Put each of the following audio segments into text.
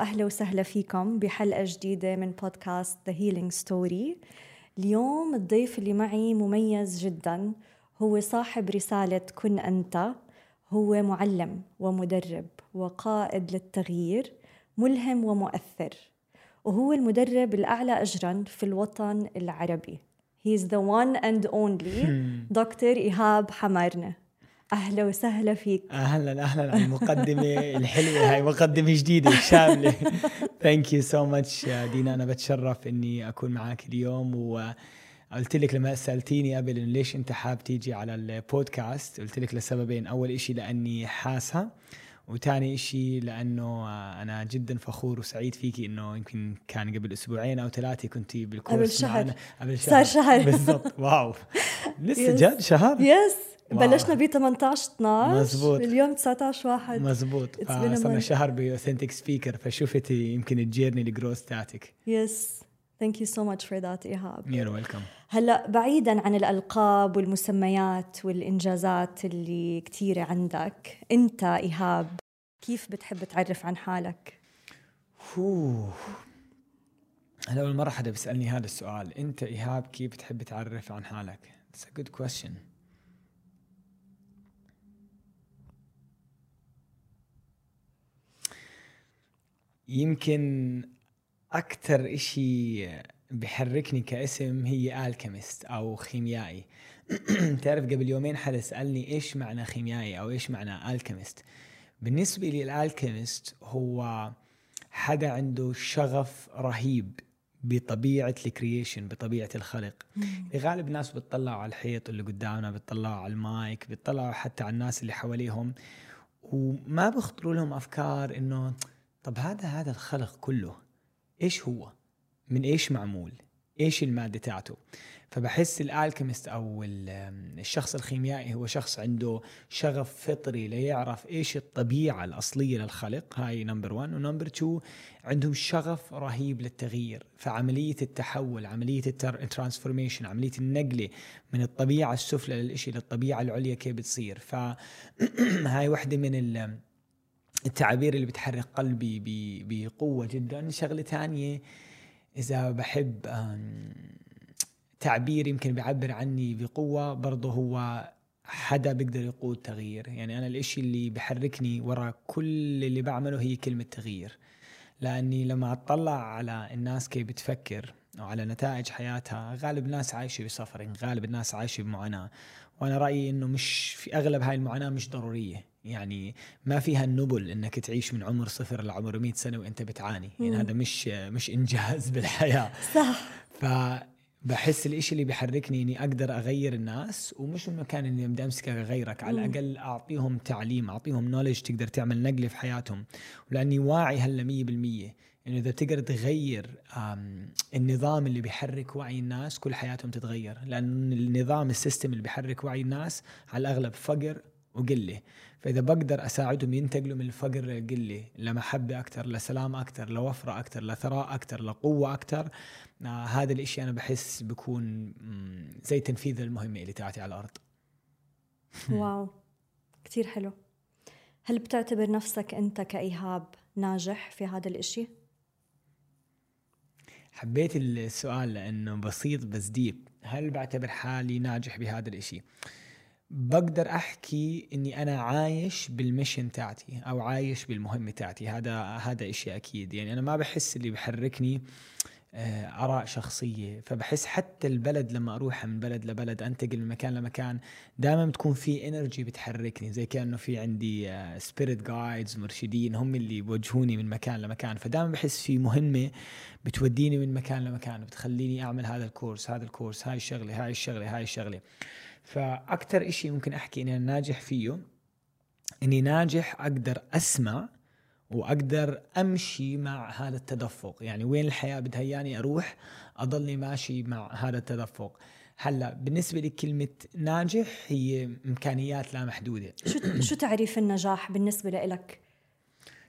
أهلا وسهلا فيكم بحلقة جديدة من بودكاست The Healing Story. اليوم الضيف اللي معي مميز جدا، هو صاحب رسالة كن أنت، هو معلم ومدرب وقائد للتغيير، ملهم ومؤثر، وهو المدرب الأعلى أجراً في الوطن العربي. He is the one and only دكتور إيهاب حمارنه. أهلا وسهلا فيك. أهلا على المقدمة الحلوة هاي، مقدمة جديدة شاملة. Thank you so much دينا، أنا بتشرف إني أكون معاك اليوم. وقلت لك لما سألتيني قبل ليش أنت حاب تيجي على البودكاست، قلت لك لسببين. أول إشي لأني حاسة، وتاني إشي لأنه أنا جدا فخور وسعيد فيكي، إنه يمكن كان قبل أسبوعين أو 3 كنتي بالكورس معنا. قبل شهر بالضبط. واو، لسه جد شهر. يس، بلشنا ب 18 12، مزبوط. اليوم 19/1، مزبوط. صرنا شهر بأوثنتيك سبيكر، فشوفتي يمكن الجيرني الجروث تاعتك. يس، ثانك يو سو ماتش فور ذات إيهاب. يور ويلكم. هلا بعيدا عن الألقاب والمسميات والإنجازات اللي كثيرة عندك، انت إيهاب كيف بتحب تعرف عن حالك؟ هلا اول مرة حدا بيسألني هذا السؤال، انت إيهاب كيف بتحب تعرف عن حالك؟ It's a good question. يمكن أكتر إشي بحركني كاسم هي الكيميست أو خيميائي. تعرف قبل يومين حدا سألني إيش معنى خيميائي أو إيش معنى الكيميست. بالنسبة لي الكيميست هو حدا عنده شغف رهيب بطبيعة الكرييشن، بطبيعة الخلق. غالب الناس بتطلعوا على الحيط اللي قدامنا، بتطلعوا على المايك، بتطلعوا حتى على الناس اللي حواليهم، وما بخطروا لهم أفكار إنه طب هذا الخلق كله إيش هو؟ من إيش معمول؟ إيش المادة تاعته؟ فبحس الألكيميست أو الشخص الخيميائي هو شخص عنده شغف فطري ليعرف إيش الطبيعة الأصلية للخلق. هاي نمبر 1. ونمبر 2، عندهم شغف رهيب للتغيير، فعملية التحول، عملية الترانسفورميشن، عملية النقلة من الطبيعة السفلى للإشي للطبيعة العليا كيف بتصير. فهاي واحدة من التعابير اللي بتحرك قلبي بقوة جدا. شغلة تانية، إذا بحب تعبير يمكن بيعبر عني بقوة برضه، هو حدا بيقدر يقود تغيير. يعني أنا الإشي اللي بحركني ورا كل اللي بعمله هي كلمة تغيير، لأني لما أطلع على الناس كيف بتفكر وعلى نتائج حياتها، غالب الناس عايشة بسفر، غالب الناس عايشة بمعاناة. وأنا رأيي إنه مش في أغلب هاي المعاناة مش ضرورية، يعني ما فيها النبل إنك تعيش من عمر 0 لعمر 100 سنة وإنت بتعاني. يعني هذا مش إنجاز بالحياة، صح. فبحس الإشي اللي بيحركني إني أقدر أغير الناس، ومش المكان اللي بدي أمسكك أغيرك، على الأقل أعطيهم تعليم، أعطيهم نوليدج تقدر تعمل نقلة في حياتهم. ولأني واعي هلا 100%، إنه إذا بتقدر تغير النظام اللي بيحرك وعي الناس، كل حياتهم تتغير. لأن النظام السيستم اللي بيحرك وعي الناس على الأغلب فقر وقلة، فإذا بقدر أساعدهم ينتقلوا من الفقر للقلة، لمحبة أكتر، لسلام أكتر، لوفرة أكتر، لثراء أكتر، لقوة أكتر، هذا الإشي أنا بحس بكون زي تنفيذ المهمة اللي تاعتي على الأرض. واو، كتير حلو. هل بتعتبر نفسك أنت كإيهاب ناجح في هذا الإشي؟ حبيت السؤال لأنه بسيط بس ديب. هل بعتبر حالي ناجح بهذا الإشي؟ بقدر أحكي إني أنا عايش بالميشن تاعتي أو عايش بالمهمة تاعتي. هذا إشي أكيد. يعني أنا ما بحس اللي بحركني آراء شخصية، فبحس حتى البلد لما أروح من بلد لبلد، أنتقل من مكان لمكان، دائما بتكون في إنرجي بتحركني، زي كأنه في عندي سبيريت جايدز، مرشدين، هم اللي بوجهوني من مكان لمكان. فدائما بحس في مهمة بتوديني من مكان لمكان، بتخليني أعمل هذا الكورس، هاي الشغلة. فأكتر إشي ممكن أحكي إني ناجح فيه، إني ناجح أقدر أسمع وأقدر أمشي مع هذا التدفق. يعني وين الحياة بدهياني أروح، أضلني ماشي مع هذا التدفق. هلأ بالنسبة لكلمة ناجح، هي إمكانيات لا محدودة. شو تعريف النجاح بالنسبة لك؟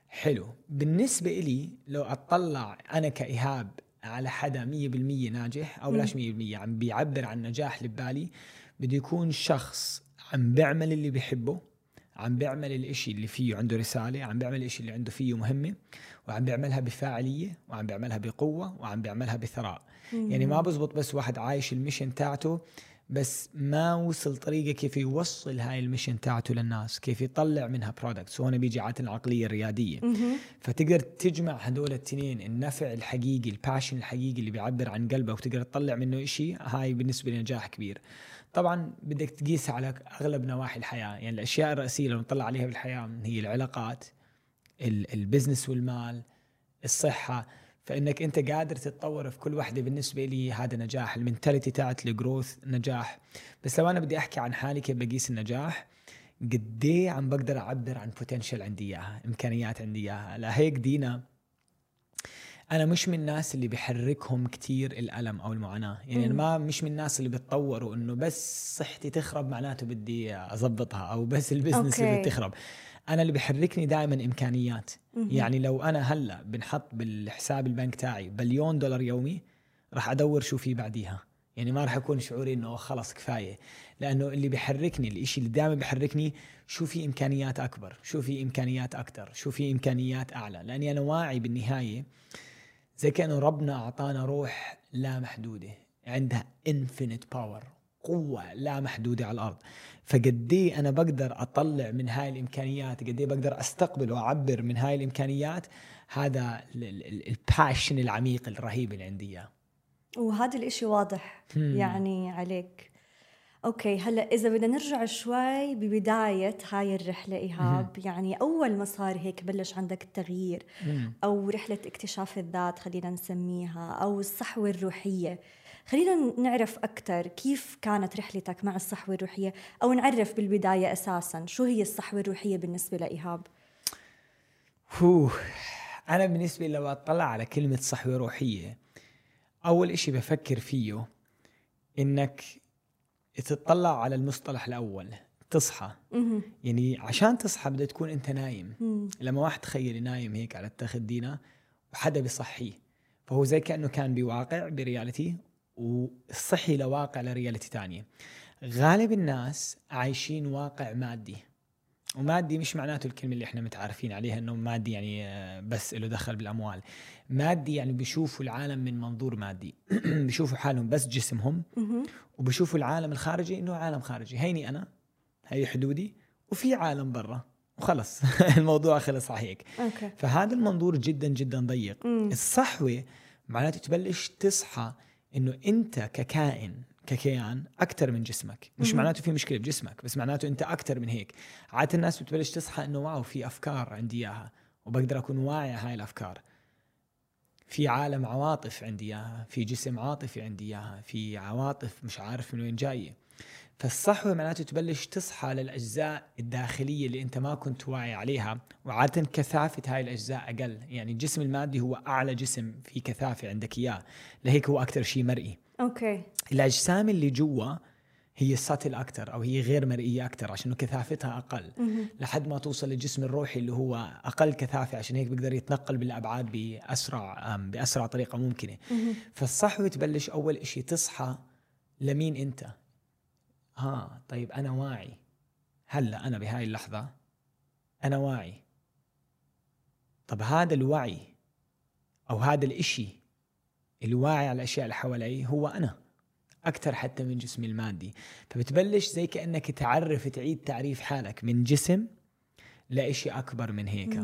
حلو. بالنسبة لي لو أطلع أنا كإيهاب على حدا 100% ناجح، أو لاش 100%، عم بيعبر عن نجاح لبالي، بده يكون شخص عم بيعمل اللي بيحبه، عم بيعمل الاشي اللي فيه عنده رسالة، عم بيعمل الاشي اللي عنده فيه مهمة، وعم بيعملها بفاعلية، وعم بيعملها بقوة، وعم بيعملها بثراء. يعني ما بزبط بس واحد عايش الميشن تاعته بس ما وصل طريقة كيف يوصل هاي الميشن تاعته للناس، كيف يطلع منها برودكتس. وهنا بيجي عادة العقلية الريادية. فتقدر تجمع هدول التنين، النفع الحقيقي، الباشن الحقيقي اللي بيعبر عن قلبه، وتقدر تطلع منه إشي. هاي بالنسبة لنجاح كبير. طبعا بدك تقيسها على أغلب نواحي الحياة. يعني الأشياء الرئيسية اللي نطلع عليها بالحياة هي العلاقات، البزنس والمال، الصحة. فإنك أنت قادر تتطور في كل واحدة. بالنسبة لي هذا نجاح، المنتاليتي تاعت الجروث نجاح. بس لو أنا بدي أحكي عن حالي كيف بقيس النجاح، قديه عم بقدر أعبر عن بوتنشل عندي إياها، إمكانيات عندي إياها. لهيك دينا أنا مش من الناس اللي بحركهم كتير الألم أو المعاناة. يعني أنا مش من الناس اللي بتطوروا إنه بس صحتي تخرب معناته بدي أضبطها، أو بس البزنس اللي بتخرب. أنا اللي بحركني دائما إمكانيات. يعني لو أنا هلأ بنحط بالحساب البنك تاعي $1,000,000,000 يومي، راح أدور شو في بعديها. يعني ما راح أكون شعوري إنه خلص كفاية، لأنه اللي بحركني، الإشي اللي دائما بحركني، شو في إمكانيات أكبر، شو في إمكانيات أكتر، شو في إمكانيات أعلى. لأني أنا واعي بالنهاية زي كأنه ربنا أعطانا روح لا محدودة، عندها infinite power، قوة لا محدودة على الأرض. فقدي أنا بقدر أطلع من هاي الإمكانيات، قدي بقدر أستقبل وأعبر من هاي الإمكانيات. هذا الباشن العميق الرهيب اللي عندي إياه. وهذا الإشي واضح يعني عليك. أوكي، هلأ إذا بدنا نرجع شوي ببداية هاي الرحلة إيهاب، يعني أول ما صار هيك بلش عندك التغيير، أو رحلة اكتشاف الذات خلينا نسميها، أو الصحوة الروحية، خلينا نعرف أكتر كيف كانت رحلتك مع الصحوة الروحية، أو نعرف بالبداية أساساً شو هي الصحوة الروحية بالنسبة لإيهاب. أنا بالنسبة لو أطلع على كلمة صحوة روحية، أول إشي بفكر فيه إنك تتطلع على المصطلح الأول، تصحى. يعني عشان تصحى بدأ تكون أنت نايم. لما واحد تخيل نايم هيك على التخدينة وحدا بيصحيه، فهو زي كأنه كان بواقع برياليتي، وصحي لواقع لرياليتي تانية. غالب الناس عايشين واقع مادي، ومادي مش معناته الكلمة اللي احنا متعارفين عليها انه مادي يعني بس له دخل بالأموال. مادي يعني بيشوفوا العالم من منظور مادي. بيشوفوا حالهم بس جسمهم، وبيشوفوا العالم الخارجي انه عالم خارجي، هيني انا، هي حدودي، وفي عالم برا، وخلص. الموضوع خلص على هيك. فهذا المنظور جدا جدا ضيق. الصحوة معناته تبلش تصحى انه انت ككيان اكثر من جسمك. مش معناته في مشكله بجسمك، بس معناته انت اكثر من هيك. عاده الناس بتبلش تصحى انه واو، في افكار عندي اياها وبقدر اكون واعي هاي الافكار، في عالم عواطف عندي اياها، في جسم عاطفي عندي اياها، في عواطف مش عارف من وين جايه. فالصحوه معناته تبلش تصحى للاجزاء الداخليه اللي انت ما كنت واعي عليها، وعاده كثافه هاي الاجزاء اقل. يعني الجسم المادي هو اعلى جسم في كثافه عندك اياه، لهيك هو اكثر شيء مرئي. الأجسام اللي جوا هي ساتل أكتر، أو هي غير مرئية أكتر عشان كثافتها أقل، لحد ما توصل للجسم الروحي اللي هو أقل كثافة، عشان هيك بيقدر يتنقل بالأبعاد بأسرع طريقة ممكنة. فالصحوة تبلش أول إشي تصحى لمين أنت. طيب أنا واعي هلأ، أنا بهاي اللحظة أنا واعي. طب هذا الوعي أو هذا الإشي الواعي على الأشياء اللي حوالي هو أنا أكتر حتى من جسمي المادي. فبتبلش زي كأنك تعيد تعريف حالك من جسم لإشي أكبر من هيك.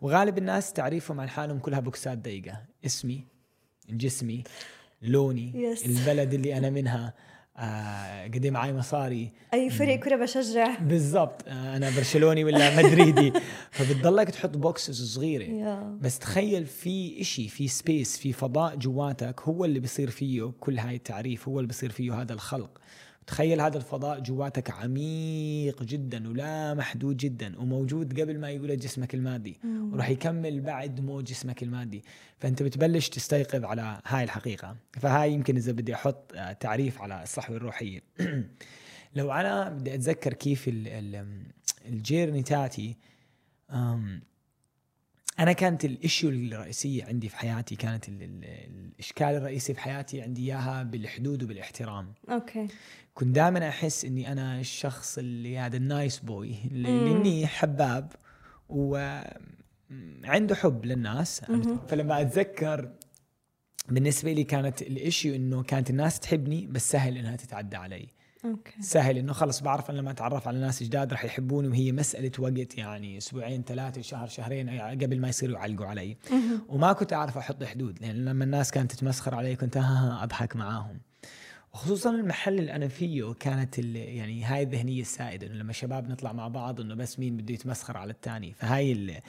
وغالب الناس تعريفهم عن حالهم كلها بوكسات ضيقة، اسمي، جسمي، لوني، البلد اللي أنا منها، قدي معاي مصاري، أي فريق كرة بشجع بالضبط، أنا برشلوني ولا مدريدي. فبتضلك تحط بوكسز صغيرة. بس تخيل في إشي، في سبيس، في فضاء جواتك، هو اللي بيصير فيه كل هاي التعريف، هو اللي بيصير فيه هذا الخلق. تخيل هذا الفضاء جواتك عميق جدا ولا محدود جدا، وموجود قبل ما يقوله جسمك المادي، وراح يكمل بعد موت جسمك المادي. فأنت بتبلش تستيقظ على هاي الحقيقة. فهاي يمكن إذا بدي أحط تعريف على الصحوة الروحية. لو أنا بدي أتذكر كيف الجيرني تاعتي، أنا كانت الإشيو الرئيسية عندي في حياتي، كانت الإشكال الرئيسي في حياتي عندي إياها بالحدود وبالاحترام. أوكي. كنت دائما أحس إني أنا الشخص اللي هذا النايس بوي، لأني حباب وعنده حب للناس. فلما أتذكر بالنسبة لي كانت الإشيو إنه كانت الناس تحبني بس سهل إنها تتعدى علي. أوكي. سهل إنه خلص بعرف أنا لما أتعرف على ناس جداد رح يحبوني، وهي مسألة وقت، يعني أسبوعين ثلاثة شهر شهرين قبل ما يصيروا يعلقوا علي. وما كنت أعرف أحط حدود، لأن لما الناس كانت تتمسخر علي كنت أضحك معاهم، وخصوصا المحل اللي أنا فيه كانت يعني هاي الذهنية السائدة إنه لما شباب نطلع مع بعض إنه بس مين بده يتمسخر على الثاني. فهاي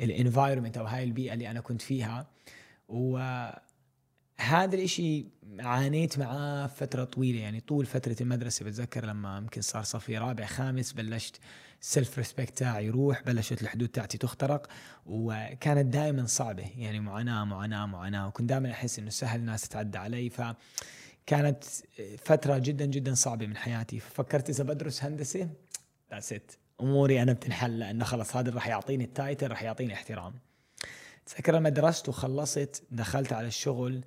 الانفايرمنت أو هاي البيئة اللي أنا كنت فيها، هذا الاشي عانيت معاه فترة طويلة، يعني طول فترة المدرسة. بتذكر لما يمكن صار صفي رابع خامس بلشت سيلف ريسبكت تاعي يروح، بلشت الحدود تاعتي تخترق، وكانت دائما صعبة، يعني معاناة معاناة معاناة، وكنت دائما أحس إنه سهل الناس تتعدى علي. فكانت فترة جدا جدا صعبة من حياتي. ففكرت إذا بدرس هندسة that's it، أموري أنا بتنحل، لأنه خلص هذا راح يعطيني التايتل، راح يعطيني احترام. تذكر لما درست وخلصت دخلت على الشغل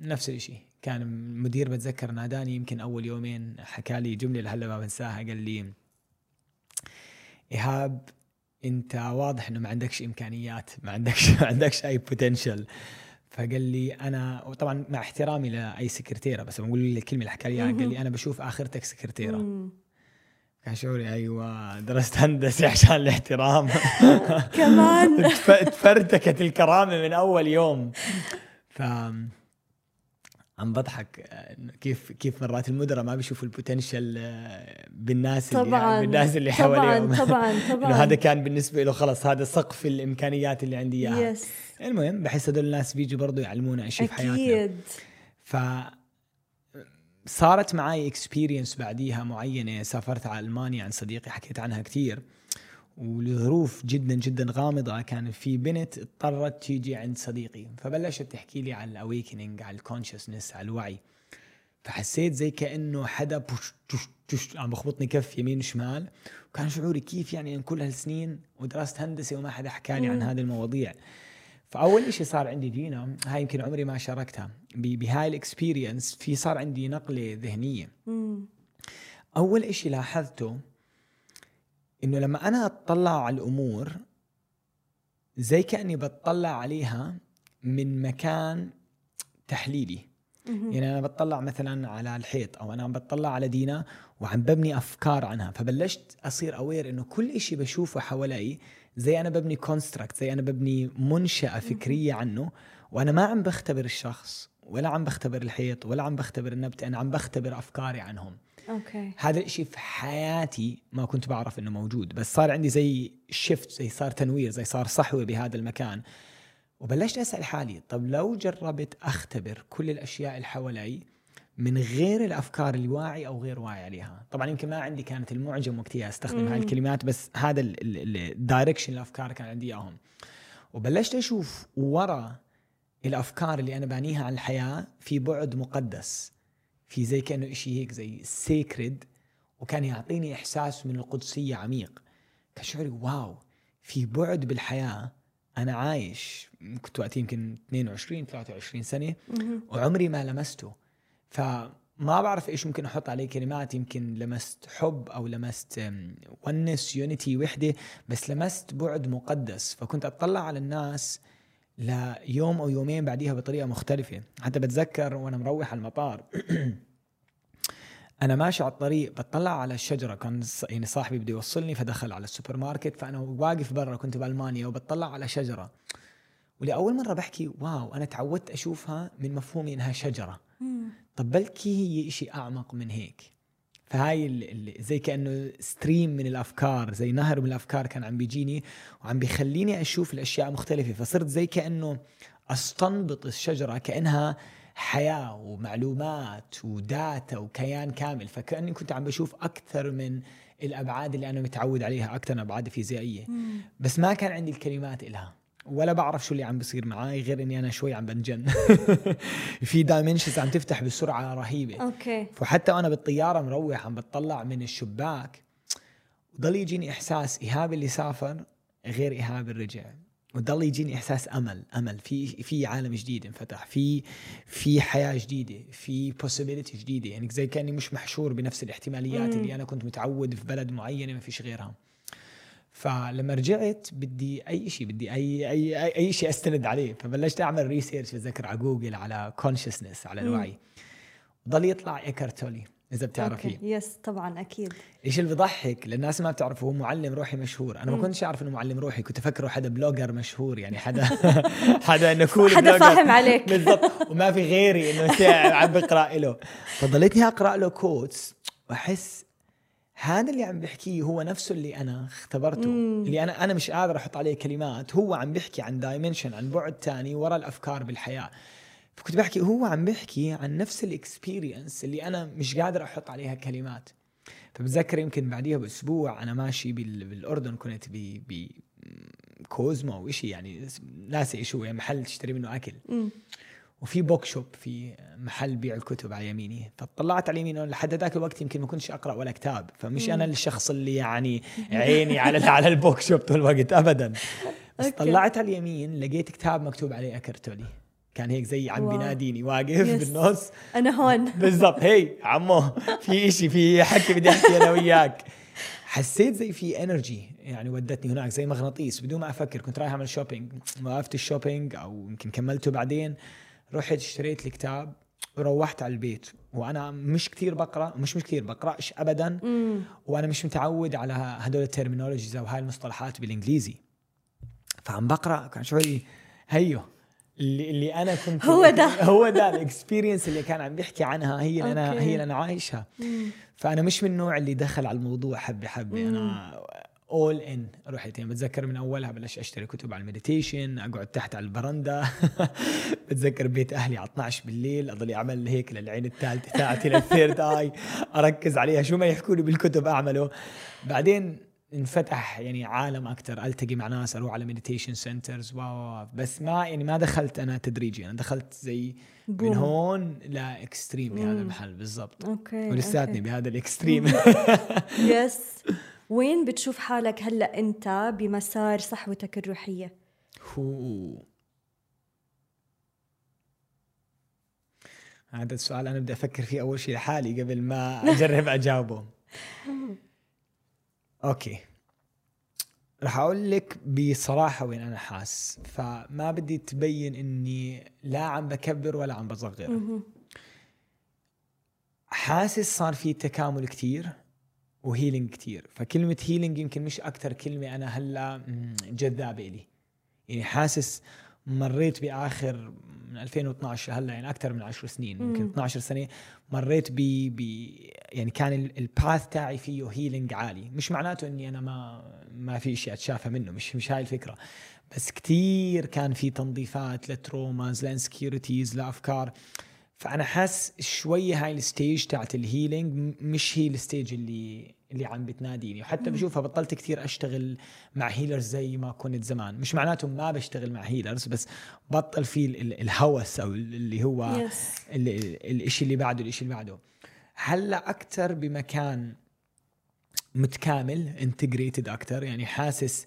نفس الشيء. كان المدير بتذكر ناداني يمكن أول يومين، حكى لي جملة لهلا ما بنساها، قال لي إيهاب أنت واضح إنه ما عندكش إمكانيات، ما عندكش أي potential. فقال لي أنا، وطبعا مع احترامي لأي سكرتيرة بس بقول الكلمة اللي حكى لي إياها، قال لي أنا بشوف آخرتك سكرتيرة. كان شعوري أيوة درست هندسة عشان الاحترام كمان تفرتكت الكرامة من أول يوم. عم بضحك كيف مرات المدراء ما بيشوفوا البوتنشل بالناس اللي حواليهم. طبعاً. هذا كان بالنسبة له خلص هذا سقف الإمكانيات اللي عندي إياها. المهم بحس هدول الناس بيجوا برضو يعلمونا أشي في حياتنا. فصارت معي experience بعديها معينة. سافرت على ألمانيا عن صديقي، حكيت عنها كتير، والظروف جدا جدا غامضة. كان في بنت اضطرت تيجي عند صديقي، فبلشت تحكي لي على الأويكنينج، على الكونشسنس، على الوعي. فحسيت زي كأنه حدا عم بخبطني كف يمين وشمال، وكان شعوري كيف يعني أن كل هالسنين ودرست هندسة وما حدا حكالي عن هذه المواضيع. فأول إشي صار عندي دينا، هاي يمكن عمري ما شاركتها، بهاي الإكسبيرينس في صار عندي نقلة ذهنية. أول إشي لاحظته إنه لما أنا أتطلع على الأمور زي كأني بتطلع عليها من مكان تحليلي. يعني أنا بتطلع مثلا على الحيط، أو أنا بتطلع على دينا وعم ببني أفكار عنها. فبلشت أصير أوير إنه كل إشي بشوفه حوالي زي أنا ببني كونستراكت، زي أنا ببني منشأة فكرية عنه، وأنا ما عم بختبر الشخص ولا عم بختبر الحيط ولا عم بختبر النبتة، أنا عم بختبر أفكاري عنهم. أوكي. هذا الشيء في حياتي ما كنت بعرف إنه موجود، بس صار عندي زي شيفت، زي صار تنوير، زي صار صحوة بهذا المكان. وبلشت أسأل حالي طب لو جربت أختبر كل الأشياء اللي حوالي من غير الأفكار الواعي أو غير واعي عليها. طبعا يمكن ما عندي كانت المعجم وقتها أستخدم هاي الكلمات، بس هذا الدايركشن الأفكار كان عندي إياهم. وبلشت أشوف ورا الأفكار اللي أنا بانيها عن الحياة في بعد مقدس، في زي كأنه إشي هيك زي سيكريد، وكان يعطيني إحساس من القدسية عميق. كشعري واو، في بعد بالحياة أنا عايش، كنت وقتي يمكن 22-23 سنة وعمري ما لمسته. فما بعرف إيش ممكن أحط عليه كلمات، يمكن لمست حب أو لمست ونس يونيتي وحدة، بس لمست بعد مقدس. فكنت أطلع على الناس ليوم أو يومين بعديها بطريقة مختلفة. حتى بتذكر وأنا مروح على المطار أنا ماشي على الطريق بطلع على الشجرة، كان يعني صاحبي بده يوصلني فدخل على السوبر ماركت، فأنا واقف برا، كنت بألمانيا وبطلع على شجرة، ولأول مرة بحكي واو أنا تعودت أشوفها من مفهومي إنها شجرة، طب بلكي هي إشي أعمق من هيك. فهاي زي كأنه ستريم من الأفكار، زي نهر من الأفكار كان عم بيجيني وعم بيخليني أشوف الأشياء مختلفة. فصرت زي كأنه أستنبط الشجرة كأنها حياة ومعلومات وداتا وكيان كامل. فكأني كنت عم بشوف أكثر من الأبعاد اللي أنا متعود عليها، أكثر من أبعاد فيزيائية، بس ما كان عندي الكلمات إلها ولا بعرف شو اللي عم بصير معاي، غير اني انا شوي عم بنجن في دايمنشنز عم تفتح بسرعه رهيبه. اوكي. فحتى انا بالطياره مروح عم بتطلع من الشباك وضل يجيني احساس إيهاب اللي سافر غير إيهاب اللي رجع، وضل يجيني احساس امل في عالم جديد انفتح، في حياه جديده، في possibility جديده، يعني زي كاني مش محشور بنفس الاحتماليات اللي انا كنت متعود في بلد معينه ما فيش غيرها. فلما رجعت بدي اي شيء، بدي اي شيء استند عليه، فبلشت اعمل ريسيرش، بتذكر على جوجل على consciousness، على الوعي، وضل يطلع إيكهارت تولي، إذا بتعرفيه. يس طبعا أكيد. إيش اللي بضحك للناس ما بتعرفه، هو معلم روحي مشهور. أنا ما كنتش أعرف إنه معلم روحي، كنت أفكره حدا بلوجر مشهور، يعني حدا إنه كول بلوجر، حدا فاهم عليك بالضبط، وما في غيري إنه عم بقرأ له. فضلتني أقرأ له كوتس وأحس هذا اللي عم بحكيه هو نفسه اللي أنا اختبرته، اللي أنا مش قادر أحط عليه كلمات. هو عم بحكي عن دايمنشن، عن بعد تاني ورا الأفكار بالحياة. فكنت بحكي هو عم بحكي عن نفس الاكسبيرينس اللي أنا مش قادر أحط عليها كلمات. فبتذكر يمكن بعديها بأسبوع أنا ماشي بالأردن، كنت بكوزمو أو إشي، يعني ناسي إيش هو، يعني محل تشتري منه أكل، وفي بوك شوب، في محل بيع الكتب على يميني. فطلعت على يميني، لحد ذاك الوقت يمكن ما كنتش أقرأ ولا كتاب، فمش أنا الشخص اللي يعني عيني على البوك شوب طول الوقت أبدا. بس طلعت على اليمين لقيت كتاب مكتوب عليه إيكهارت تولي، كان هيك زي عم بيناديني واقف بالنص، أنا هون بالضبط، هي عمو في إشي، في حكي بدي أحكي أنا وياك. حسيت زي في إنرجي يعني ودتني هناك، زي مغناطيس بدون ما أفكر. كنت رايح أعمل شوبينج، وقفت الشوبينج أو يمكن كملته بعدين، رحت اشتريت الكتاب وروحت على البيت. وأنا مش كتير بقرأ، مش كتير بقرأش أبدا، وأنا مش متعود على هدول الترمينولوجيز أو هاي المصطلحات بالإنجليزي. فعم بقرأ كان شوي هيو اللي انا كنت، هو ده الاكسبيرينس اللي كان عم بيحكي عنها، هي اللي انا عايشها. فانا مش من النوع اللي دخل على الموضوع حبه حبه، انا اول ان رحت. يعني بتذكر من اولها بلش اشتري كتب على المديتيشن، اقعد تحت على البرندا بتذكر بيت اهلي على 12 بالليل، اضل اعمل هيك للعين الثالثه تاعتي، للثيرد اي، اركز عليها، شو ما يحكوا لي بالكتب اعمله. بعدين انفتح يعني عالم اكثر، التقي مع ناس، اروح على مديتيشن سنترز، بس ما دخلت انا تدريجي، انا دخلت زي من هون لاكستريم بهذا المحل بالضبط، ولساتني بهذا الاكستريم. يس وين بتشوف حالك هلا انت بمسار صحوتك الروحيه؟ هذا السؤال انا بدي افكر فيه اول شيء لحالي قبل ما اجرب اجاوبه. اوكي رح اقول لك بصراحه وين انا حاس، فما بدي تبين اني لا عم بكبر ولا عم بصغر. حاسس صار في تكامل كتير وهيلينج كتير، فكلمه هيلينج يمكن مش اكتر كلمه انا هلا جذابه لي. يعني حاسس مريت باخر من 2012 هلا، يعني اكثر من 10 سنين، يمكن 12 سنه مريت ب يعني كان الباث تاعي فيه هيلينج عالي. مش معناته اني انا ما في شيء اتشافى منه، مش هاي الفكره، بس كتير كان في تنظيفات لتروماز، لانسكيورتيز، لافكار. فانا حاس شوي هاي الستيج تاعت الهيلينج مش هي الستيج اللي عم بتناديني. وحتى بشوفها بطلت كتير أشتغل مع هيلرز زي ما كنت زمان. مش معناته ما بشتغل مع هيلرز، بس بطل فيه الهوس أو اللي هو الإشي اللي بعده هلأ أكتر بمكان متكامل، integrated أكتر. يعني حاسس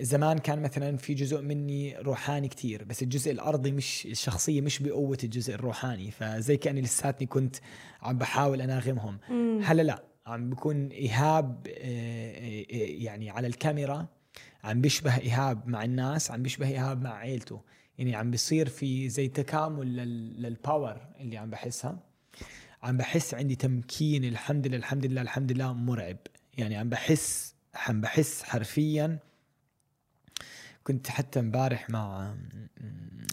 زمان كان مثلا في جزء مني روحاني كتير، بس الجزء الأرضي مش الشخصية، مش بقوة الجزء الروحاني، فزي كأني لساتني كنت عم بحاول أناغمهم. هلأ لأ، عم بكون إيهاب يعني على الكاميرا عم بيشبه إيهاب مع الناس، عم بيشبه إيهاب مع عيلته. يعني عم بيصير في زي تكامل للباور اللي عم بحسها. عم بحس عندي تمكين، الحمد لله مرعب. يعني عم بحس حرفيا. كنت حتى مبارح مع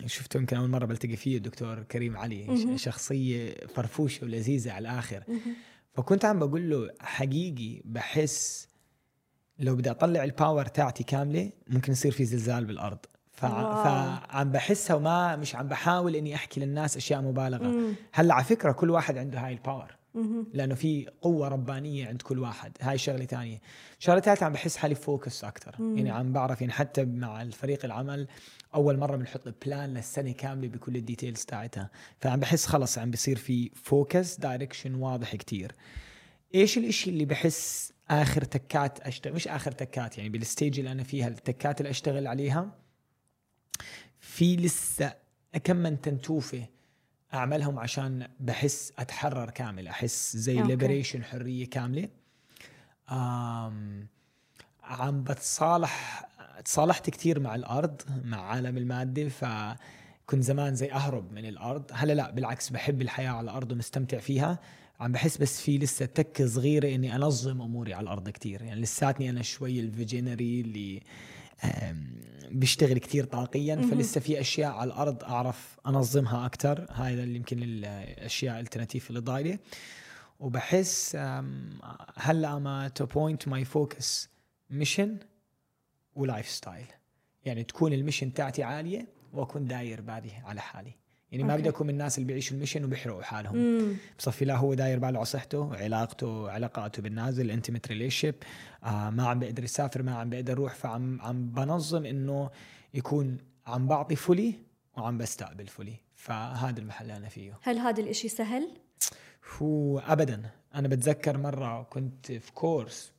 شفته يمكن أول مرة بلتقي فيه الدكتور كريم علي، شخصية فرفوشة ولذيذة على الآخر. فكنت عم بقول له حقيقي بحس لو بدي أطلع الباور تاعتي كاملة ممكن يصير في زلزال بالأرض. فعم بحسها، وما مش عم بحاول إني أحكي للناس أشياء مبالغة. هلأ على فكرة كل واحد عنده هاي الباور، لأنه في قوة ربانية عند كل واحد. هاي شغلة تانية. شغلة ثالثة، عم بحس حالي فوكس أكتر. يعني عم بعرف، يعني حتى مع الفريق العمل أول مرة بنحط بلان للسنة كاملة بكل الديتيلز تاعتها، فعم بحس خلص عم بصير في فوكس، دايركشن واضح كتير. إيش الإشي اللي بحس آخر تكات أشتغل، مش آخر تكات يعني بالستيج اللي أنا فيها، التكات اللي أشتغل عليها في لسه كم من تنتوفه اعملهم عشان بحس اتحرر كامل، احس زي ليبريشن، حريه كامله. عم تصالحت كثير مع الارض، مع عالم الماده، فكنت زمان زي اهرب من الارض، هلا لا بالعكس بحب الحياه على الارض ومستمتع فيها. عم بحس بس في لسه تكه صغيره اني انظم اموري على الارض كثير، يعني لساتني انا شوي الفيجينري اللي بيشتغل كثير طاقيا، فلسه في اشياء على الارض اعرف انظمها اكثر. هاي اللي يمكن الاشياء الالترناتيف اللي ضايله، وبحس هلا ما تو بوينت ماي فوكس ميشن ولايف ستايل، يعني تكون الميشن تاعتي عاليه واكون داير بالي على حالي، يعني ما بدي اكون من الناس اللي بيعيشوا الميشن وبيحرقوا حالهم. بصفي لا هو داير باله على صحته، علاقته، علاقاته بالناس، الانتيميت ريليشيب، ما عم بقدر يسافر، ما عم بقدر اروح، فعم بنظم انه يكون عم بعطي فولي وعم بستقبل فولي. فهذا المحل اللي انا فيه. هل هذا الاشي سهل؟ هو ابدا. انا بتذكر مره كنت في كورس،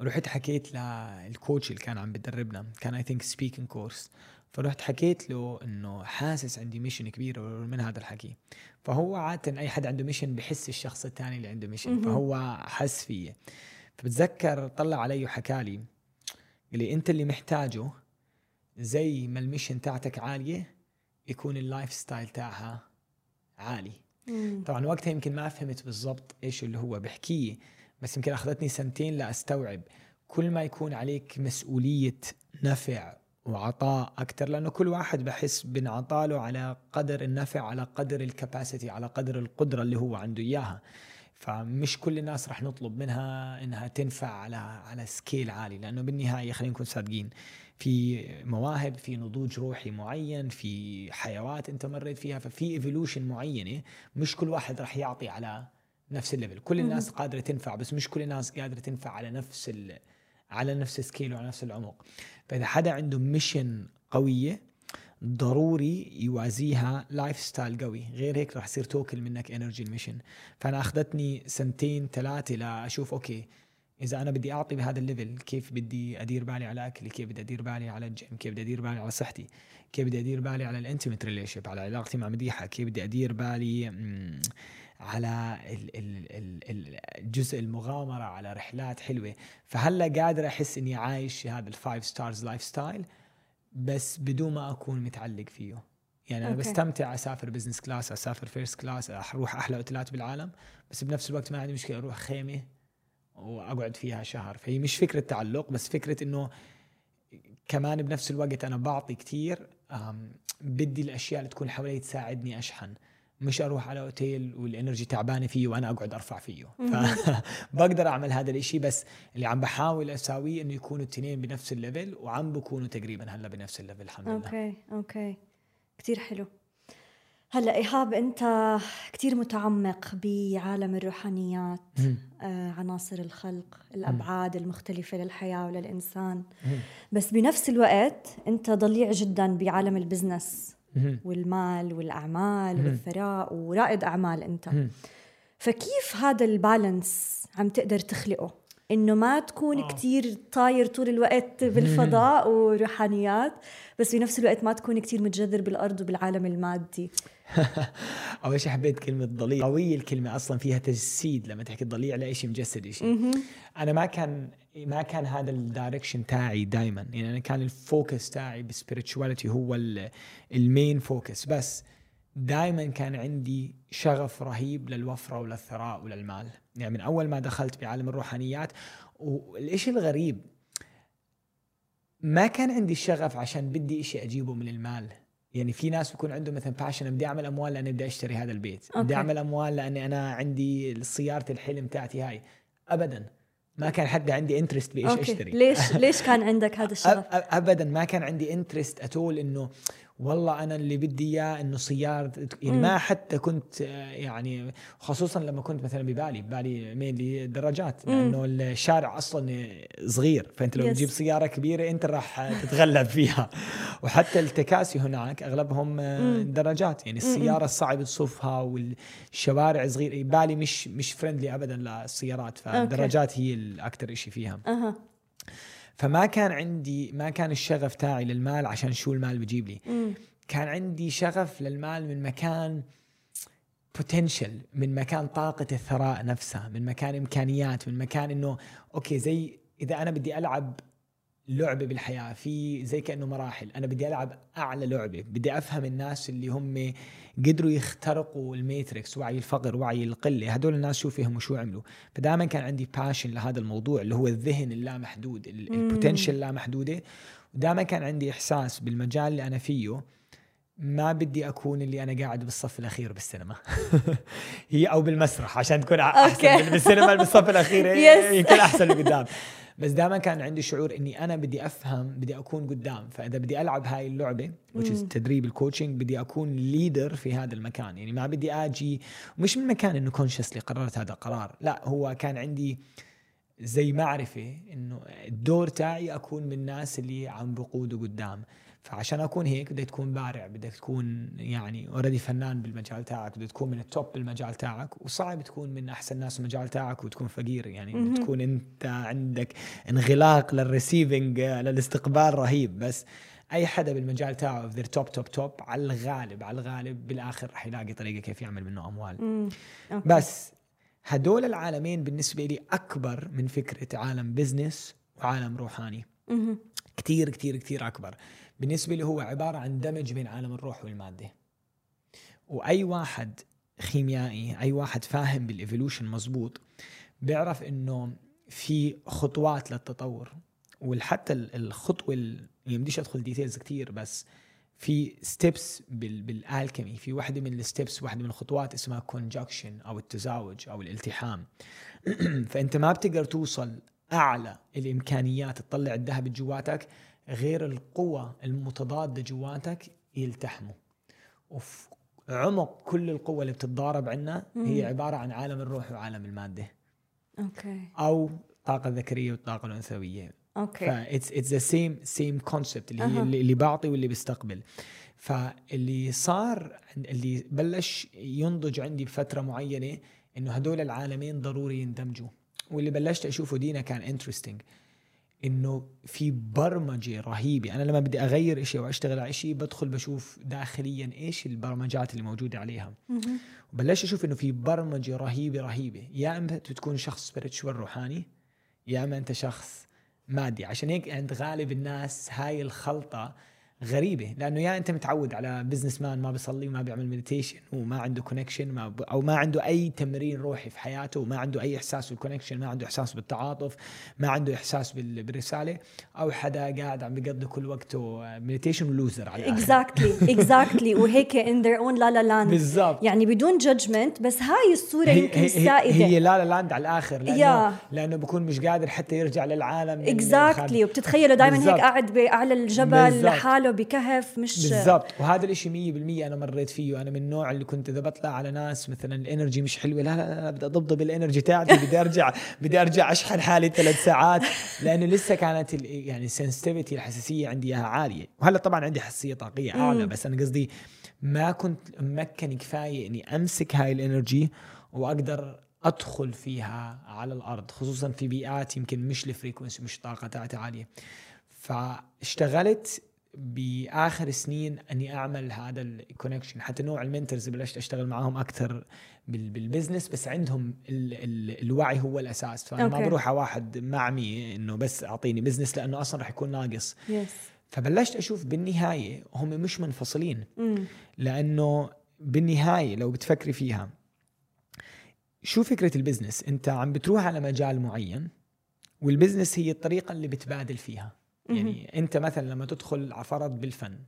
رحت حكيت للكوتش اللي كان عم بيدربنا، كان اي ثينك سبيكينج كورس، فروحت حكيت له إنه حاسس عندي ميشن كبير من هذا الحكي. فهو عادة أي حد عنده ميشن بحس الشخص الثاني اللي عنده ميشن، فهو حس فيه. فبتذكر طلع علي وحكالي، قال لي أنت اللي محتاجه زي ما الميشن تاعتك عالية يكون اللايف ستايل تاعها عالي. طبعا وقتها يمكن ما فهمت بالضبط إيش اللي هو بحكيه، بس يمكن أخذتني سنتين لأستوعب كل ما يكون عليك مسؤولية نفع وعطاء أكتر، لأنه كل واحد بحس بنعطاله على قدر النفع، على قدر الكباسيتي، على قدر القدرة اللي هو عنده إياها. فمش كل الناس رح نطلب منها إنها تنفع على سكيل عالي، لأنه بالنهاية خلينا نكون صادقين، في مواهب، في نضوج روحي معين، في حيوات أنت مريت فيها، ففي إيفولوشن معينة، مش كل واحد رح يعطي على نفس الليفل. كل الناس قادرة تنفع، بس مش كل الناس قادرة تنفع على نفس سكيل وعلى نفس العمق. فإذا حدا عنده ميشن قوية ضروري يوازيها لايف ستايل قوي، غير هيك رح يصير توكل منك انرجي الميشن. فأنا أخذتني سنتين ثلاثة لأشوف أوكي إذا أنا بدي أعطي بهذا الليفل، كيف بدي أدير بالي على أكلي، كيف بدي أدير بالي على الجيم، كيف بدي أدير بالي على صحتي، كيف بدي أدير بالي على الانتيميت ريليشيب، على علاقتي مع مديحة، كيف بدي أدير بالي على الجزء المغامرة، على رحلات حلوة. فهلا قادر أحس إني عايش هذا الفايف ستارز لايف ستايل، بس بدون ما أكون متعلق فيه. يعني أنا بستمتع أسافر بزنس كلاس، أسافر فيرست كلاس، أروح أحلى أوتيلات بالعالم، بس بنفس الوقت ما عندي مشكلة أروح خيمة وأقعد فيها شهر. فهي مش فكرة تعلق، بس فكرة إنه كمان بنفس الوقت أنا بعطي كتير، بدي الأشياء اللي تكون حوالي تساعدني أشحن، مش أروح على أوتيل والإنرجي تعبانة فيه وأنا أقعد أرفع فيه. فبقدر أعمل هذا الإشي، بس اللي عم بحاول أساويه إنه يكونوا التنين بنفس الليفل، وعم بكونوا تقريبا هلا بنفس الليفل الحمد لله. أوكي كتير حلو. هلا إيهاب أنت كتير متعمق بعالم الروحانيات، عناصر الخلق، الأبعاد المختلفة للحياة وللإنسان، بس بنفس الوقت أنت ضليع جدا بعالم البزنس والمال والأعمال والثراء، ورائد أعمال أنت. فكيف هذا البالانس عم تقدر تخلقه، إنه ما تكون كتير طاير طول الوقت بالفضاء وروحانيات، بس بنفس الوقت ما تكون كتير متجذر بالأرض وبالعالم المادي؟ أول شيء حبيت كلمة ضليع، قوية الكلمة أصلا، فيها تجسيد. لما تحكي ضليع على إشي مجسد إشي، أنا ما كان هذا الدايركشن تاعي دايما، يعني أنا كان الفوكس تاعي بالسبيريتشواليتي هو المين فوكس، بس دايما كان عندي شغف رهيب للوفرة وللثراء وللمال، يعني من أول ما دخلت بعالم الروحانيات. والإشي الغريب ما كان عندي الشغف عشان بدي إشي أجيبه من المال. يعني في ناس بيكون عندهم مثلا باشن، بدي أعمل أموال لأني بدي أشتري هذا البيت، بدي أعمل أموال لأني أنا عندي سيارة الحلم تاعتي هاي. أبدا ما كان حتى عندي انترست بإيش أشتري. ليش كان عندك هذا الشغف؟ أبدا ما كان عندي انترست أتول إنه والله أنا اللي بدي إياه إنه سيارة، يعني ما حتى كنت، يعني خصوصا لما كنت مثلا ببالي ميلي الدراجات، لأنه الشارع أصلا صغير، فأنت لو تجيب سيارة كبيرة أنت راح تتغلب فيها. وحتى التكاسي هناك أغلبهم دراجات، يعني السيارة الصعب تصفها والشوارع صغير، بالي مش فريندلي أبدا للسيارات، فالدراجات هي الأكثر إشي فيها. فما كان عندي، ما كان الشغف تاعي للمال عشان شو المال بيجيب لي. كان عندي شغف للمال من مكان potential، من مكان طاقة الثراء نفسها، من مكان إمكانيات، من مكان إنه أوكي زي إذا أنا بدي ألعب لعبة بالحياة في زي كأنه مراحل، أنا بدي ألعب أعلى لعبة، بدي أفهم الناس اللي هم قدروا يخترقوا الميتريكس، وعي الفقر، وعي القلة، هدول الناس شو فيهم وشو عملوا. فدائما كان عندي passion لهذا الموضوع اللي هو الذهن اللامحدود، البوتنشل اللامحدودة. ودائما كان عندي إحساس بالمجال اللي أنا فيه ما بدي أكون اللي أنا قاعد بالصف الأخير بالسينما هي أو بالمسرح، عشان تكون أحسن بالسينما بالصف الأخير يمكن أحسن لقدام. بس دائما كان عندي شعور إني أنا بدي أفهم، بدي أكون قدام. فإذا بدي ألعب هاي اللعبة which is تدريب الكوتشنج، بدي أكون ليدر في هذا المكان. يعني ما بدي أجي مش من مكان إنه consciously قررت هذا القرار، لا، هو كان عندي زي معرفة إنه الدور تاعي أكون من الناس اللي عم بقودوا قدام. فعشان أكون هيك بدك تكون بارع، بدك تكون يعني أوريدي فنان بالمجال تاعك، بدك تكون من التوب بالمجال تاعك، وصعب تكون من أحسن ناس بالمجال تاعك وتكون فقير. يعني بتكون أنت عندك انغلاق للريسيفينج، للاستقبال رهيب. بس أي حدا بالمجال تاعه في توب توب توب على الغالب على الغالب بالآخر رح يلاقي طريقة كيف يعمل منه أموال. بس هدول العالمين بالنسبة لي أكبر من فكرة عالم بزنس وعالم روحاني، كتير كتير كتير أكبر. بالنسبة لي هو عبارة عن دمج بين عالم الروح والمادة. وأي واحد خيميائي، أي واحد فاهم بالإيفولوشن مزبوط، بيعرف إنه في خطوات للتطور. وحتى الخطوة اللي يمديش أدخل ديتيلز كتير، بس في ستيبس بالالكيمي، في واحدة من الستيبس، واحدة من الخطوات اسمها كونجكشن أو التزاوج أو الالتحام فأنت ما بتقدر توصل أعلى الإمكانيات تطلع الذهب جواتك غير القوى المتضادة جواتك يلتحموا. وفي عمق كل القوى اللي بتتضارب عنا هي عبارة عن عالم الروح وعالم المادة، أو طاقة ذكرية والطاقة الأنثوية. فإتس the same concept اللي هي اللي بعطي واللي بيستقبل. فاللي صار، اللي بلش ينضج عندي بفترة معينة إنه هدول العالمين ضروري يندمجوا. واللي بلشت أشوفه دينا كان interesting إنه في برمجة رهيبة. أنا لما بدي أغير إشي وأشتغل على إشي بدخل بشوف داخليا إيش البرمجات اللي موجودة عليها. وبلش أشوف إنه في برمجة رهيبة، يا أما تكون شخص سبيريتشوال روحاني، يا أما أنت شخص مادي. عشان هيك عند غالب الناس هاي الخلطة غريبة، لأنه يا أنت متعود على بزنس مان ما بيصلي وما بيعمل مديتيشن وما عنده كونكشن، أو ما عنده أي تمرين روحي في حياته، وما عنده أي إحساس بالكونكشن، ما عنده إحساس بالتعاطف، ما عنده إحساس بالرسالة، أو حدا قاعد عم بيقضي كل وقته مديتيشن ولوزر على الآخر. exactly وهيك in their own la la land بالضبط. يعني بدون judgment، بس هاي الصورة يمكن سائدة، هي la la land على الآخر، لأنه بكون مش قادر حتى يرجع للعالم. exactly وبتتخيله دائما هيك قاعد بأعلى الجبل لحاله بكهف مش بالضبط. وهذا الاشي 100% أنا مريت فيه. أنا من النوع اللي كنت إذا بطلع على ناس مثلا الانرجي مش حلوة، لا لا أنا بدي أضبضب الانرجي تاعتي، بدي أرجع أشحن حالي 3 ساعات، لأنه لسه كانت يعني السنسيتيفيتي، الحساسية عندي إياها عالية. وهلا طبعا عندي حساسية طاقية أعلى، بس أنا قصدي ما كنت ممكن كفاية إني أمسك هاي الانرجي وأقدر أدخل فيها على الأرض، خصوصا في بيئات يمكن مش الفريكونسي مش طاقة تاعتي عالية. فاشتغلت بآخر سنين أني أعمل هذا الكونكشن. حتى نوع المنترز بلشت أشتغل معهم أكثر بالبزنس، بس عندهم الوعي هو الأساس. فأنا ما بروح على واحد معمي إنه بس أعطيني بزنس، لأنه أصلا رح يكون ناقص. فبلشت أشوف بالنهاية هم مش منفصلين، لأنه بالنهاية لو بتفكري فيها شو فكرة البزنس، أنت عم بتروح على مجال معين، والبزنس هي الطريقة اللي بتبادل فيها. يعني أنت مثلا لما تدخل على فرض بالفن،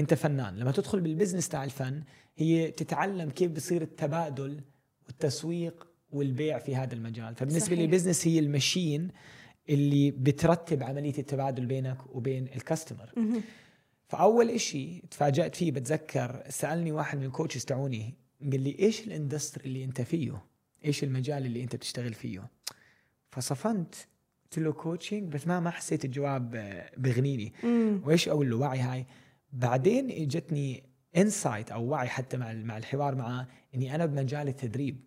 أنت فنان، لما تدخل بالبزنس تاع الفن هي تتعلم كيف بصير التبادل والتسويق والبيع في هذا المجال. فبالنسبة لي البزنس هي المشين اللي بترتب عملية التبادل بينك وبين الكاستمر. فأول إشي تفاجأت فيه، بتذكر سألني واحد من الكوتشز تاعوني قال لي إيش الاندستري اللي أنت فيه، إيش المجال اللي أنت بتشتغل فيه. فصفنت قلت له كوتشينج، بس ما حسيت الجواب بغنيني. وإيش أقول له؟ وعي. هاي بعدين إجتني إنسايت أو وعي حتى مع الحوار معه، إني أنا بمجال التدريب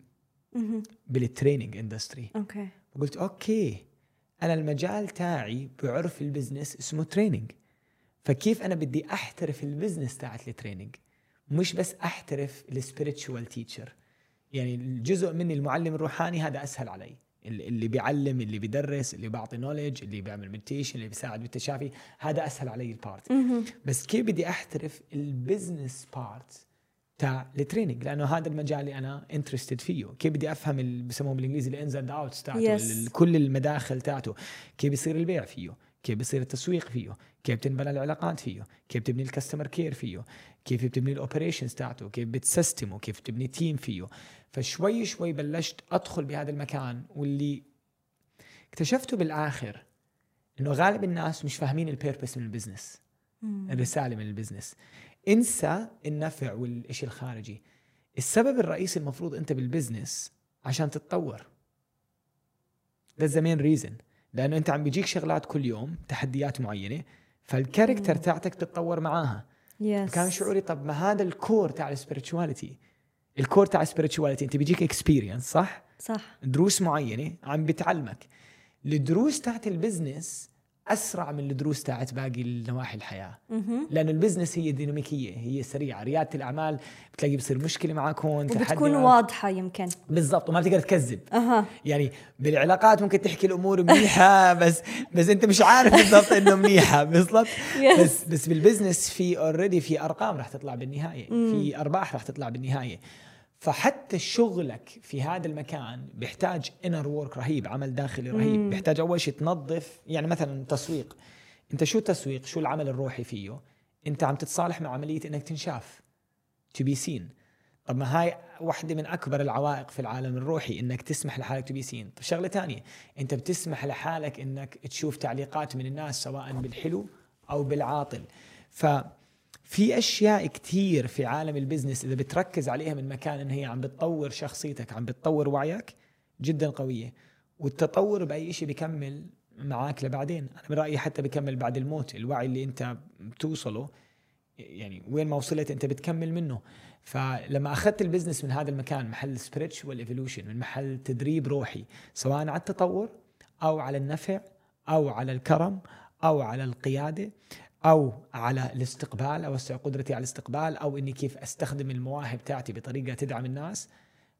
بالتريننج اندستري. قلت أوكي أنا المجال تاعي بعرف البزنس اسمه تريننج، فكيف أنا بدي أحترف البزنس تاعت التريننج، مش بس أحترف السبيريتشوال تيتشر. يعني الجزء مني المعلم الروحاني هذا أسهل علي، اللي بيعلم، اللي بيدرس، اللي بيعطي نوليدج، اللي بيعمل مديتيشن، اللي بيساعد بالتشافي، هذا أسهل علي البارت. بس كيف بدي أحترف البزنس بارت تاع التريننج، لأنه هذا المجال اللي أنا انترستد فيه. كيف بدي أفهم اللي بسموه بالإنجليزي الانز اند اوتس تاعته، كل المداخل تاعته، كيف بيصير البيع فيه، كيف بيصير التسويق فيه، كيف بتنبنى العلاقات فيه، كيف بتبني الكاستمر كير فيه، كيف بتبني الاوبريشنز تاعته، كيف بتسيستمه، كيف بتبني تيم فيه. فشوي شوي بلشت أدخل بهذا المكان، واللي اكتشفته بالآخر إنه غالب الناس مش فاهمين البيربس من البزنس، الرسالة من البزنس. انسى النفع والإشي الخارجي. السبب الرئيسي المفروض أنت بالبزنس عشان تتطور، that's the main reason، لأنه أنت عم بيجيك شغلات كل يوم، تحديات معينة، فالكاركتر تاعتك تتطور معاها. كان شعوري طب ما هذا الكور تاع السبيريتشواليتي، الكور تاع السبيريتشواليتي أنت بيجيك اكسبيرينس، صح؟ صح، دروس معينة عم بتعلمك. الدروس تاعت البزنس أسرع من الدروس تاعت باقي النواحي الحياة، لأنه البزنس هي ديناميكية، هي سريعة. ريادة الأعمال بتلاقي بصير مشكلة معك هون، وبتكون واضحة يمكن بالضبط، وما بتقدر تكذب. يعني بالعلاقات ممكن تحكي الأمور منيحة بس أنت مش عارف بالضبط إنه منيحة بالضبط. بس بالبزنس في already في أرقام رح تطلع بالنهاية، في أرباح رح تطلع بالنهاية. فحتى شغلك في هذا المكان بيحتاج inner work رهيب، عمل داخلي رهيب. بيحتاج أول شيء تنظف، يعني مثلا تسويق، أنت شو تسويق، شو العمل الروحي فيه؟ أنت عم تتصالح مع عملية أنك تنشاف، to be seen. طب ما هاي واحدة من أكبر العوائق في العالم الروحي، أنك تسمح لحالك to be seen. طب شغلة تانية، أنت بتسمح لحالك أنك تشوف تعليقات من الناس، سواء بالحلو أو بالعاطل. في أشياء كتير في عالم البزنس إذا بتركز عليها من مكان إن هي عم بتطور شخصيتك، عم بتطور وعيك، جدا قوية. والتطور بأي شيء بيكمل معاك لبعدين، أنا من رأيي حتى بيكمل بعد الموت. الوعي اللي أنت بتوصله، يعني وين ما وصلت أنت بتكمل منه. فلما أخذت البزنس من هذا المكان، محل spiritual evolution، من محل تدريب روحي، سواء على التطور أو على النفع أو على الكرم أو على القيادة أو على الاستقبال، أوسع قدرتي على الاستقبال، أو إني كيف أستخدم المواهب تاعتي بطريقة تدعم الناس،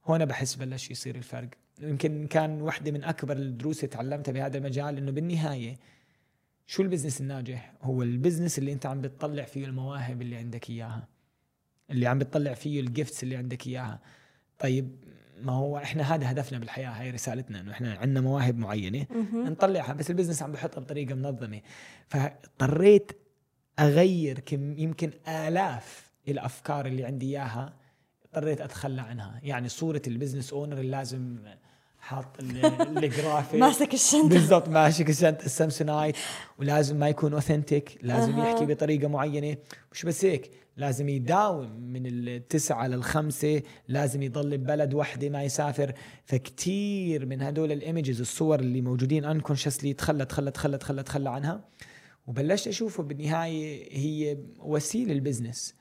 هنا بحس بلش يصير الفرق. يمكن كان واحدة من أكبر الدروس اللي تعلمتها بهذا المجال، إنه بالنهاية شو البزنس الناجح؟ هو البزنس اللي أنت عم بتطلع فيه المواهب اللي عندك إياها، اللي عم بتطلع فيه الجيفتس اللي عندك إياها. طيب ما هو إحنا هذا هدفنا بالحياة، هاي رسالتنا، إنه إحنا عندنا مواهب معينة نطلعها، بس البزنس عم بحطها بطريقة منظمة. فاضطريت أغير يمكن آلاف الأفكار اللي عندي إياها، اضطريت أتخلى عنها. يعني صورة البزنس أونر لازم حاط الجرافيك ماسك الشنطة بالضبط، ماسك الشنطة السامسونايت، ولازم ما يكون أوثنتيك، لازم يحكي بطريقة معينة. مش بس هيك، لازم يداوم من 9 ل5، لازم يضل ببلد وحدة ما يسافر. فكتير من هدول الإيميجز، الصور اللي موجودين أنكونشسلي، تخلى عنها. وبلشت أشوفه بالنهاية هي وسيلة، البزنس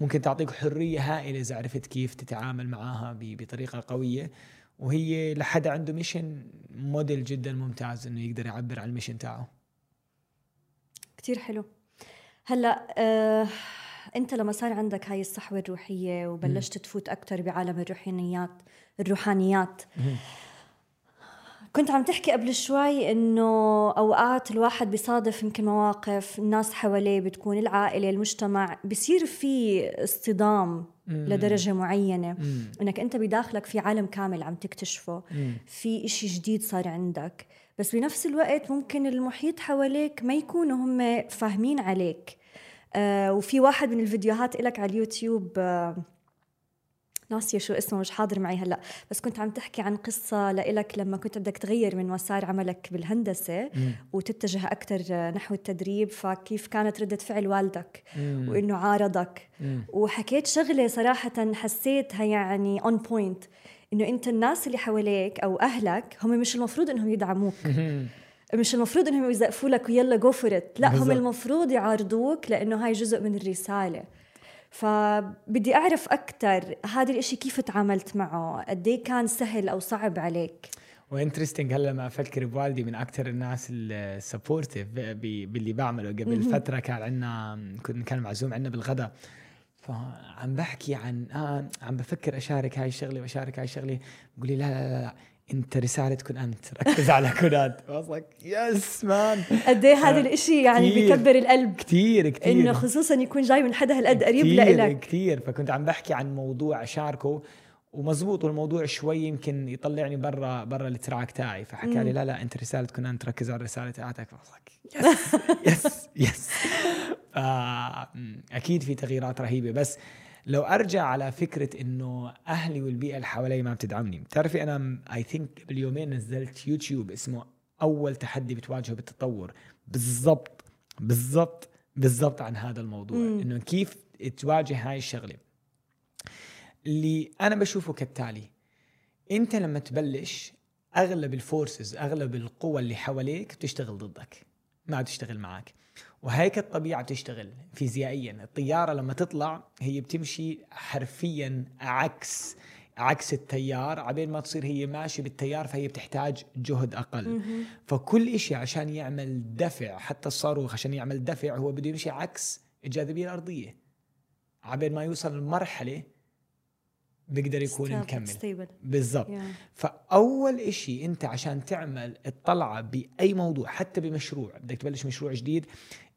ممكن تعطيك حرية هائلة إذا عرفت كيف تتعامل معاها بطريقة قوية. وهي لحد عنده ميشن، موديل جدا ممتاز إنه يقدر يعبر عن الميشن تاعه. كتير حلو. هلأ أنت لما صار عندك هاي الصحوة الروحية وبلشت تفوت أكتر بعالم الروحانيات كنت عم تحكي قبل شوي إنه أوقات الواحد بيصادف يمكن مواقف الناس حواليه، بتكون العائلة، المجتمع، بيصير فيه اصطدام لدرجة معينة، إنك أنت بداخلك في عالم كامل عم تكتشفه، في إشي جديد صار عندك. بس بنفس الوقت ممكن المحيط حواليك ما يكونوا هم فاهمين عليك. وفي واحد من الفيديوهات إلك على اليوتيوب، ناسية شو اسمه، مش حاضر معي هلأ، بس كنت عم تحكي عن قصة لإلك لما كنت بدك تغير من مسار عملك بالهندسة وتتجه أكتر نحو التدريب، فكيف كانت ردة فعل والدك وإنه عارضك؟ وحكيت شغلة صراحة حسيتها يعني on point، إنه أنت الناس اللي حواليك أو أهلك هم مش المفروض إنهم يدعموك، مش المفروض إنهم يزقفوا لك ويلا go for it، لا، هم المفروض يعارضوك، لأنه هاي جزء من الرسالة. فبدي أعرف أكتر هذا الإشي كيف تعاملت معه، قدي كان سهل أو صعب عليك؟ وانترستنج هلا ما افكر بوالدي من اكثر الناس السبورتيف باللي بعمله. قبل فتره كان عندنا كان معزوم عندنا بالغداء، فعم بحكي عن عم بفكر اشارك هاي الشغله واشارك هاي الشغله، بقول لي لا لا لا انت رسالتكم انت، ركز على كونات. واصلك يس مان، قد ايه هذا الشيء يعني بيكبر القلب كثير كثير، انه خصوصا يكون جاي من حدا هالقد قريب لإلك كثير. فكنت عم بحكي عن موضوع اشاركه ومزبوط، والموضوع شوي يمكن يطلعني برا التراك تاعي، فحكى لي لا لا انت رسالتكم انت، ركز على الرساله تاعتك. واصلك يس يس يس. اكيد في تغييرات رهيبه. بس لو ارجع على فكره انه اهلي والبيئه اللي حوالي ما بتدعمني، بتعرفي انا اي ثينك باليومين نزلت يوتيوب اسمه اول تحدي بتواجهه بالتطور، بالضبط بالضبط بالضبط عن هذا الموضوع، انه كيف تواجه هاي الشغله. اللي انا بشوفه كالتالي، انت لما تبلش اغلب الفورسز اغلب القوى اللي حواليك بتشتغل ضدك ما بتشتغل معك، وهيك الطبيعة بتشتغل فيزيائيا. الطيارة لما تطلع هي بتمشي حرفيا عكس التيار، عبين ما تصير هي ماشي بالتيار، فهي بتحتاج جهد أقل. فكل إشي عشان يعمل دفع، حتى الصاروخ عشان يعمل دفع هو بده يمشي عكس الجاذبية الأرضية، عبين ما يوصل لمرحلة بيقدر يكون مكمل. بالضبط. فأول إشي أنت عشان تعمل الطلعة بأي موضوع، حتى بمشروع بدك تبلش مشروع جديد،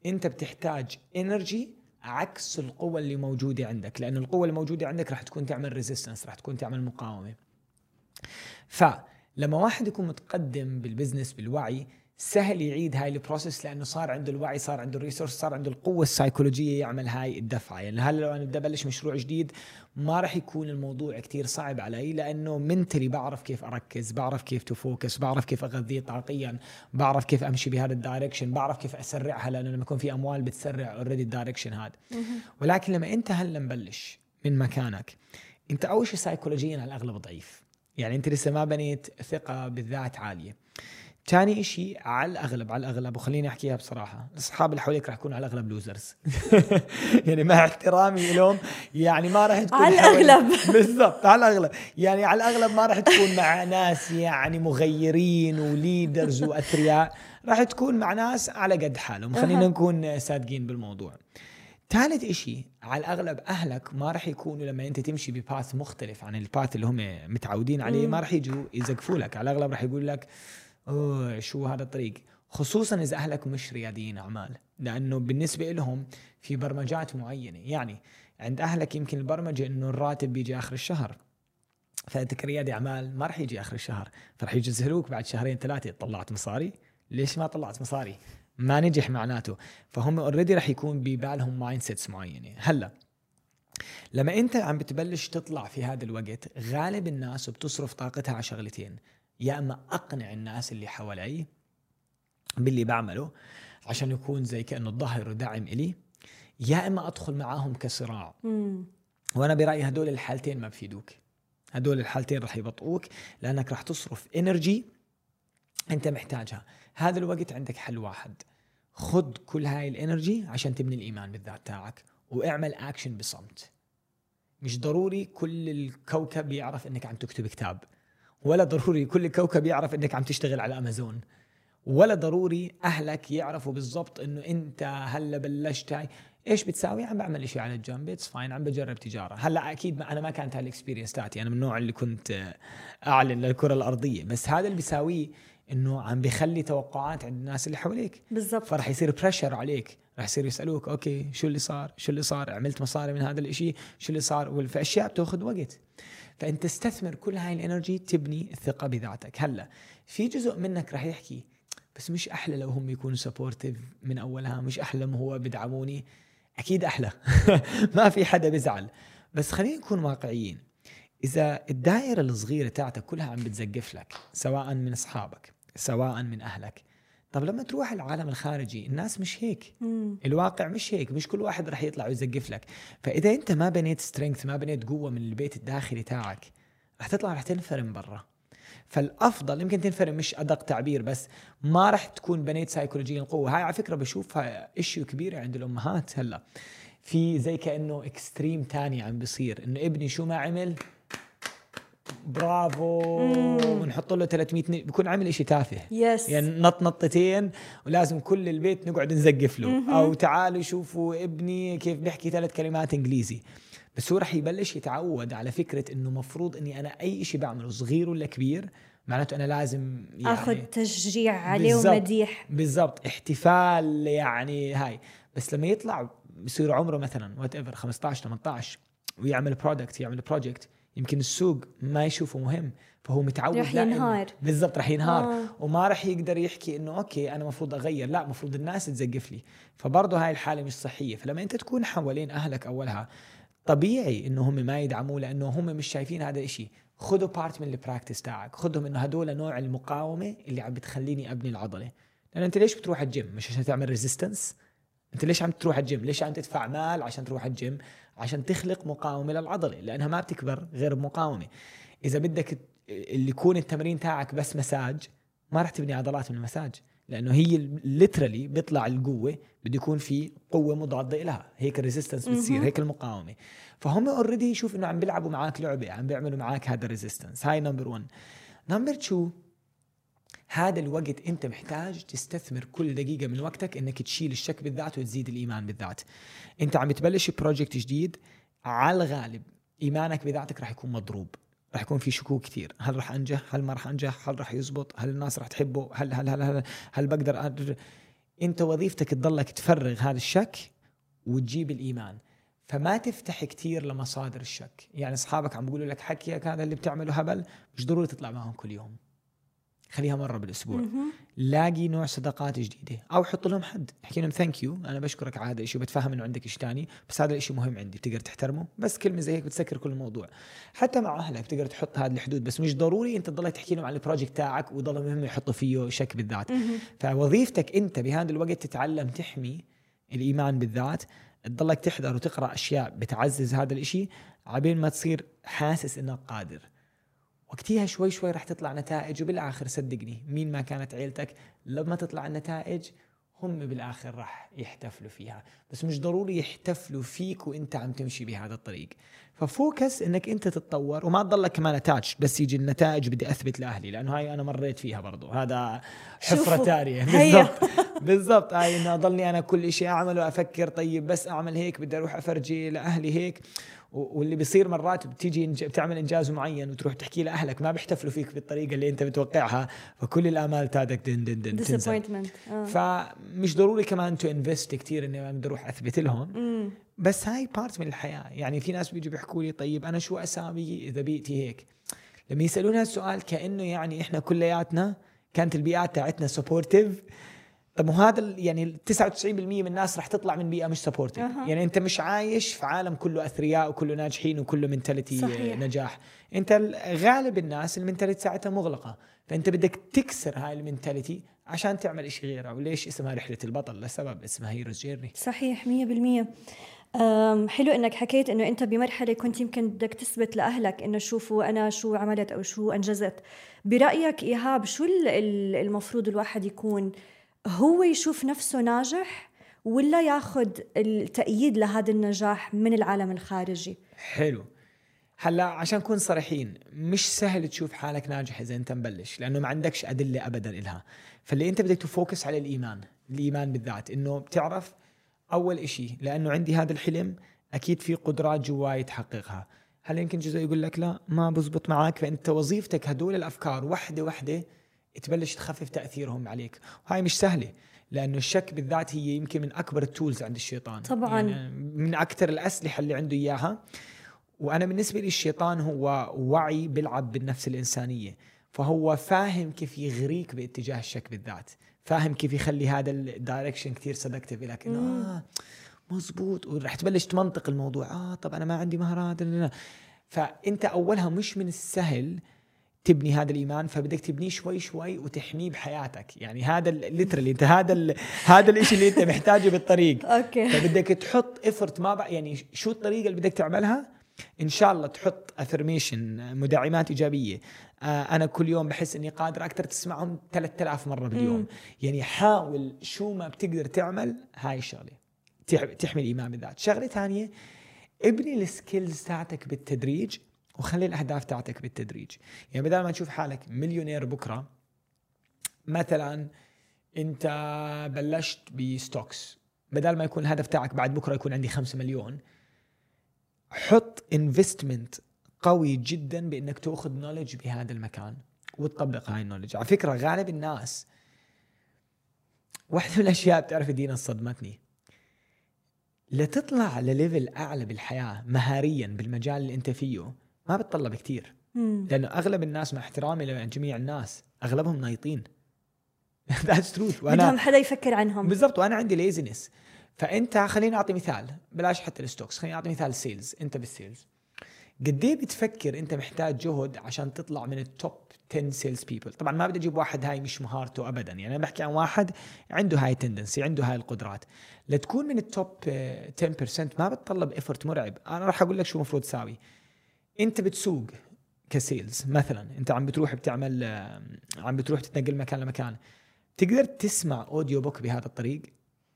أنت بتحتاج إنرجي عكس القوة اللي موجودة عندك، لأن القوة اللي موجودة عندك رح تكون تعمل ريزيستنس، رح تكون تعمل مقاومة. فلما واحد يكون متقدم بالبزنس بالوعي سهل يعيد هاي البروسيس، لأنه صار عنده الوعي، صار عنده الريسورس، صار عنده القوة السايكولوجية يعمل هاي الدفعة. يعني هلا لو أنا بدي أبلش مشروع جديد ما رح يكون الموضوع كتير صعب علي، لأنه منتلي بعرف كيف أركز، بعرف كيف تفوكس، بعرف كيف أغذيه طاقيا، بعرف كيف أمشي بهذا الدايركشن، بعرف كيف أسرعها، لأنه لما يكون في أموال بتسرع أوريدي الدايركشن هذا. ولكن لما أنت هلا مبلش من مكانك، أنت أول شيء سايكولوجيا على الأغلب ضعيف، يعني أنت لسه ما بنيت ثقة بالذات عالية. ثاني إشي على الأغلب وخليني أحكيها بصراحة، أصحاب اللي حواليك رح يكونوا على الأغلب لوزرز. يعني مع احترامي لهم، يعني ما رح تكون على الأغلب بالضبط، على الأغلب يعني على الأغلب ما رح تكون مع ناس يعني مغيرين وليدرز وأثرياء، رح تكون مع ناس على قد حالهم، خلينا نكون صادقين بالموضوع. ثالث إشي على الأغلب أهلك ما رح يكونوا لما أنت تمشي بباث مختلف عن الباث اللي هم متعودين عليه، ما رح يجوا يزقفوا لك، على الأغلب رح يقول لك أوه شو هذا الطريق، خصوصا إذا أهلك مش رياديين أعمال، لأنه بالنسبة لهم في برمجات معينة. يعني عند أهلك يمكن البرمجة إنه الراتب بيجي آخر الشهر، فأنت كريادي أعمال ما رح يجي آخر الشهر، فرح يجزهلوك بعد شهرين ثلاثة، طلعت مصاري ليش ما طلعت مصاري، ما نجح معناته. فهم already رح يكون ببالهم مايندسيتس معينة. هلا لما أنت عم بتبلش تطلع في هذا الوقت، غالب الناس بتصرف طاقتها على شغلتين، يا اما اقنع الناس اللي حوالي باللي بعمله عشان يكون زي كانه الظهر ودعم الي، يا اما ادخل معاهم كصراع. وانا برايي هدول الحالتين ما بفيدوك، هدول الحالتين رح يبطئوك، لانك رح تصرف انرجي انت محتاجها. هذا الوقت عندك حل واحد، خذ كل هاي الانرجي عشان تبني الايمان بالذات تاعك، واعمل اكشن بصمت. مش ضروري كل الكوكب يعرف انك عم تكتب كتاب، ولا ضروري كل كوكب يعرف انك عم تشتغل على امازون، ولا ضروري اهلك يعرفوا بالضبط انه انت هلا بلشت هاي ايش بتساوي، عم بعمل شيء على الجنب، اتس فاين، عم بجرب تجاره. هلا اكيد انا ما كانت هالاكسبيرينس تاعتي، انا من النوع اللي كنت اعلن للكره الارضيه، بس هذا اللي بيساويه انه عم بيخلي توقعات عند الناس اللي حواليك بالضبط، فرح يصير بريشر عليك، رح يصير يسالوك اوكي شو اللي صار، عملت مصاري من هذا الاشي، شو اللي صار، والاشياء بتاخذ وقت. فأنت تستثمر كل هاي الانرجي تبني الثقة بذاتك. هلا في جزء منك رح يحكي بس مش أحلى لو هم يكونوا سبورتيف من أولها، مش أحلى ما هو بدعموني، أكيد أحلى. ما في حدا بزعل، بس خلينا نكون واقعيين، إذا الدائرة الصغيرة تاعتك كلها عم بتزقف لك، سواء من أصحابك سواء من أهلك، طب لما تروح العالم الخارجي الناس مش هيك، الواقع مش هيك، مش كل واحد رح يطلع ويزقف لك. فإذا أنت ما بنيت سترينث، ما بنيت قوة من البيت الداخلي تاعك، رح تطلع رح تنفرم برا. فالأفضل يمكن تنفرم، مش أدق تعبير، بس ما رح تكون بنيت سايكولوجيا القوة. هاي على فكرة بشوفها إشي كبيرة عند الأمهات، هلا في زي كأنه إكستريم تاني عم بصير، إنه ابني شو ما عمل برافو ونحط له 300 بيكون عامل شيء تافه. يس. يعني نط نطتين ولازم كل البيت نقعد نزقف له. او تعالوا شوفوا ابني كيف بيحكي 3 كلمات انجليزي. بس هو رح يبلش يتعود على فكره انه مفروض اني انا اي شيء بعمله صغير ولا كبير معناته انا لازم يعني اخذ تشجيع عليه ومديح. بالضبط، احتفال يعني هاي. بس لما يطلع بصير عمره مثلا وات ايفر 15 18 ويعمل برودكت يعمل بروجكت يمكن السوق ما يشوفه مهم، فهو متعود رح ينهار. بالضبط رح ينهار. وما رح يقدر يحكي انه اوكي انا مفروض اغير، لا مفروض الناس تزقف لي. فبرضه هاي الحاله مش صحيه. فلما انت تكون حوالين اهلك اولها طبيعي انه هم ما يدعموه لانه هم مش شايفين هذا الشيء. خذوا بارت من البراكتس تاعك، خذهم انه هدول نوع المقاومه اللي عم بتخليني ابني العضله. لان انت ليش بتروح على الجيم؟ مش عشان تعمل ريزيستنس. انت ليش عم تروح على الجيم؟ ليش عم تدفع مال عشان تروح على الجيم؟ عشان تخلق مقاومه للعضله، لانها ما بتكبر غير بمقاومه. اذا بدك اللي يكون التمرين تاعك بس مساج ما راح تبني عضلات من المساج، لانه هي ليترالي بيطلع القوه بده يكون في قوه مضاده لها، هيك الريزيستنس بتصير، هيك المقاومه. فهم اوريدي يشوف انه عم بيلعبوا معك لعبه، عم بيعملوا معك هذا الريزيستنس. هاي نمبر 1. نمبر 2، هذا الوقت انت محتاج تستثمر كل دقيقه من وقتك انك تشيل الشك بالذات وتزيد الايمان بالذات. انت عم تبلش بروجكت جديد، على الغالب ايمانك بذاتك راح يكون مضروب، راح يكون في شكوك كثير. هل راح انجح؟ هل ما راح انجح؟ هل راح يزبط؟ هل الناس راح تحبه؟ هل هل هل هل, هل بقدر انت وظيفتك تضلك تفرغ هذا الشك وتجيب الايمان. فما تفتح كثير لمصادر الشك. يعني اصحابك عم بيقولوا لك حكيك هذا اللي بتعمله هبل، مش ضروري تطلع معهم كل يوم، خليها مرة بالأسبوع. لاقي نوع صداقات جديدة، أو حط لهم حد، احكي لهم ثانك يو أنا بشكرك على هذا الشيء وبتفهم إنه عندك شيء ثاني، بس هذا الشيء مهم عندي بتقدر تحترمه. بس كلمة زي هيك بتسكر كل الموضوع. حتى مع أهلك بتقدر تحط هذه الحدود، بس مش ضروري أنت تضلك تحكي لهم على البروجكت تاعك وضلهم مهم يحطوا فيه شك بالذات. فوظيفتك أنت بهذا الوقت تتعلم تحمي الإيمان بالذات، تضلك تحضر وتقرأ أشياء بتعزز هذا الشيء عبين ما تصير حاسس إنك قادر. وقتها شوي شوي رح تطلع نتائج، وبالآخر صدقني مين ما كانت عيلتك لما تطلع النتائج هم بالآخر رح يحتفلوا فيها، بس مش ضروري يحتفلوا فيك وانت عم تمشي بهذا الطريق. ففوكس انك انت تتطور وما تضلك كمان اتاتش بس يجي النتائج بدي اثبت لاهلي، لانه هاي انا مريت فيها برضو، هذا حفرة تارية. بالضبط بالضبط. هاي انه اضلني انا كل شيء اعمل وافكر طيب بس اعمل هيك بدي اروح افرجي لاهلي هيك. واللي بيصير مرات بتيجي بتعمل انجاز معين وتروح تحكي لاهلك ما بيحتفلوا فيك بالطريقه اللي انت متوقعها، فكل الامال تاعتك دن دن دن تنزل. فمش ضروري كمان تو انفست كثير اني انا بدي اروح اثبت لهم. بس هاي بارت من الحياه. يعني في ناس بيجوا بيحكوا لي طيب انا شو اسامي اذا بيئتي هيك، لما يسالون هذا السؤال كانه يعني احنا كلياتنا كانت البيئات تاعتنا سبورتيف. طب وهذا يعني 99% من الناس رح تطلع من بيئة مش سبورتيف. يعني انت مش عايش في عالم كله اثرياء وكله ناجحين وكله منتاليتي نجاح. انت غالب الناس المنتاليتي ساعتها مغلقة، فانت بدك تكسر هاي المنتاليتي عشان تعمل إشي غيره. وليش اسمها رحلة البطل؟ لسبب اسمها هيروز جيرني. صحيح 100%. حلو انك حكيت انه انت بمرحله كنت يمكن بدك تثبت لاهلك انه شوفوا انا شو عملت او شو انجزت. برايك ايهاب شو المفروض الواحد يكون هو يشوف نفسه ناجح ولا ياخذ التأييد لهذا النجاح من العالم الخارجي؟ حلو. هلا عشان نكون صريحين، مش سهل تشوف حالك ناجح اذا انت مبلش، لانه ما عندكش ادله ابدا إلها. فاللي انت بدك تفوكس على الايمان بالذات، انه بتعرف اول إشي لانه عندي هذا الحلم اكيد في قدرات جواي تحققها. هل يمكن جزء يقول لك لا ما بزبط معك؟ فانت وظيفتك هدول الافكار وحده وحده تبلش تخفف تأثيرهم عليك. وهاي مش سهلة، لأنه الشك بالذات هي يمكن من أكبر التولز عند الشيطان. طبعا يعني من أكتر الأسلحة اللي عنده إياها. وأنا بالنسبة لي الشيطان هو وعي بيلعب بالنفس الإنسانية، فهو فاهم كيف يغريك باتجاه الشك بالذات، فاهم كيف يخلي هذا الدايركشن كتير سدكتيف لك إنه مزبوط، ورح تبلش تمنطق الموضوع. طب أنا ما عندي مهارات. فأنت أولها مش من السهل تبني هذا الإيمان، فبدك تبنيه شوي شوي وتحميه بحياتك. يعني هذا الليترالي انت هذا الشيء اللي انت محتاجه بالطريق. فبدك تحط إفرت ما بقى، يعني شو الطريقة اللي بدك تعملها؟ إن شاء الله تحط أفرميشن، مدعمات إيجابية. أنا كل يوم بحس إني قادر أكتر، تسمعهم 3000 مرة باليوم. يعني حاول شو ما بتقدر تعمل هاي الشغلة تحمي الإيمان بالذات. شغلة ثانية، ابني السكيلز تاعتك بالتدريج وخلي الأهداف تاعتك بالتدريج. يعني بدل ما تشوف حالك مليونير بكرة، مثلا أنت بلشت بستوكس، بدل ما يكون الهدف تاعك بعد بكرة يكون عندي 5 مليون، حط انفستمنت قوي جدا بأنك تأخذ نولج بهذا المكان وتطبق هاي النولج. على فكرة غالب الناس، واحدة من الأشياء بتعرف دينا صدمتني، لتطلع لليفل أعلى بالحياة مهاريا بالمجال اللي أنت فيه ما بتطلب كتير، لأنه أغلب الناس مع احترامي لجميع الناس أغلبهم نايطين. That's true. بدهم حدا يفكر عنهم. بالضبط. وأنا عندي ليزنس. فأنت خليني أعطي مثال، بلاش حتى الستوكس، خليني أعطي مثال السيلز. أنت بالسيلز قديه بتفكر أنت محتاج جهد عشان تطلع من التوب 10 سيلز بيبل؟ طبعا ما بدي أجيب واحد هاي مش مهارته أبدا، يعني أنا بحكي عن واحد عنده هاي تندنسي، عنده هاي القدرات. لتكون من التوب 10% ما بتطلب إفرت مرعب. أنا راح أقول لك شو مفروض تساوي. أنت بتسوق كسيلز مثلا، أنت عم بتروح بتعمل، عم بتروح تتنقل مكان لمكان، تقدر تسمع أوديو بوك بهذا الطريق،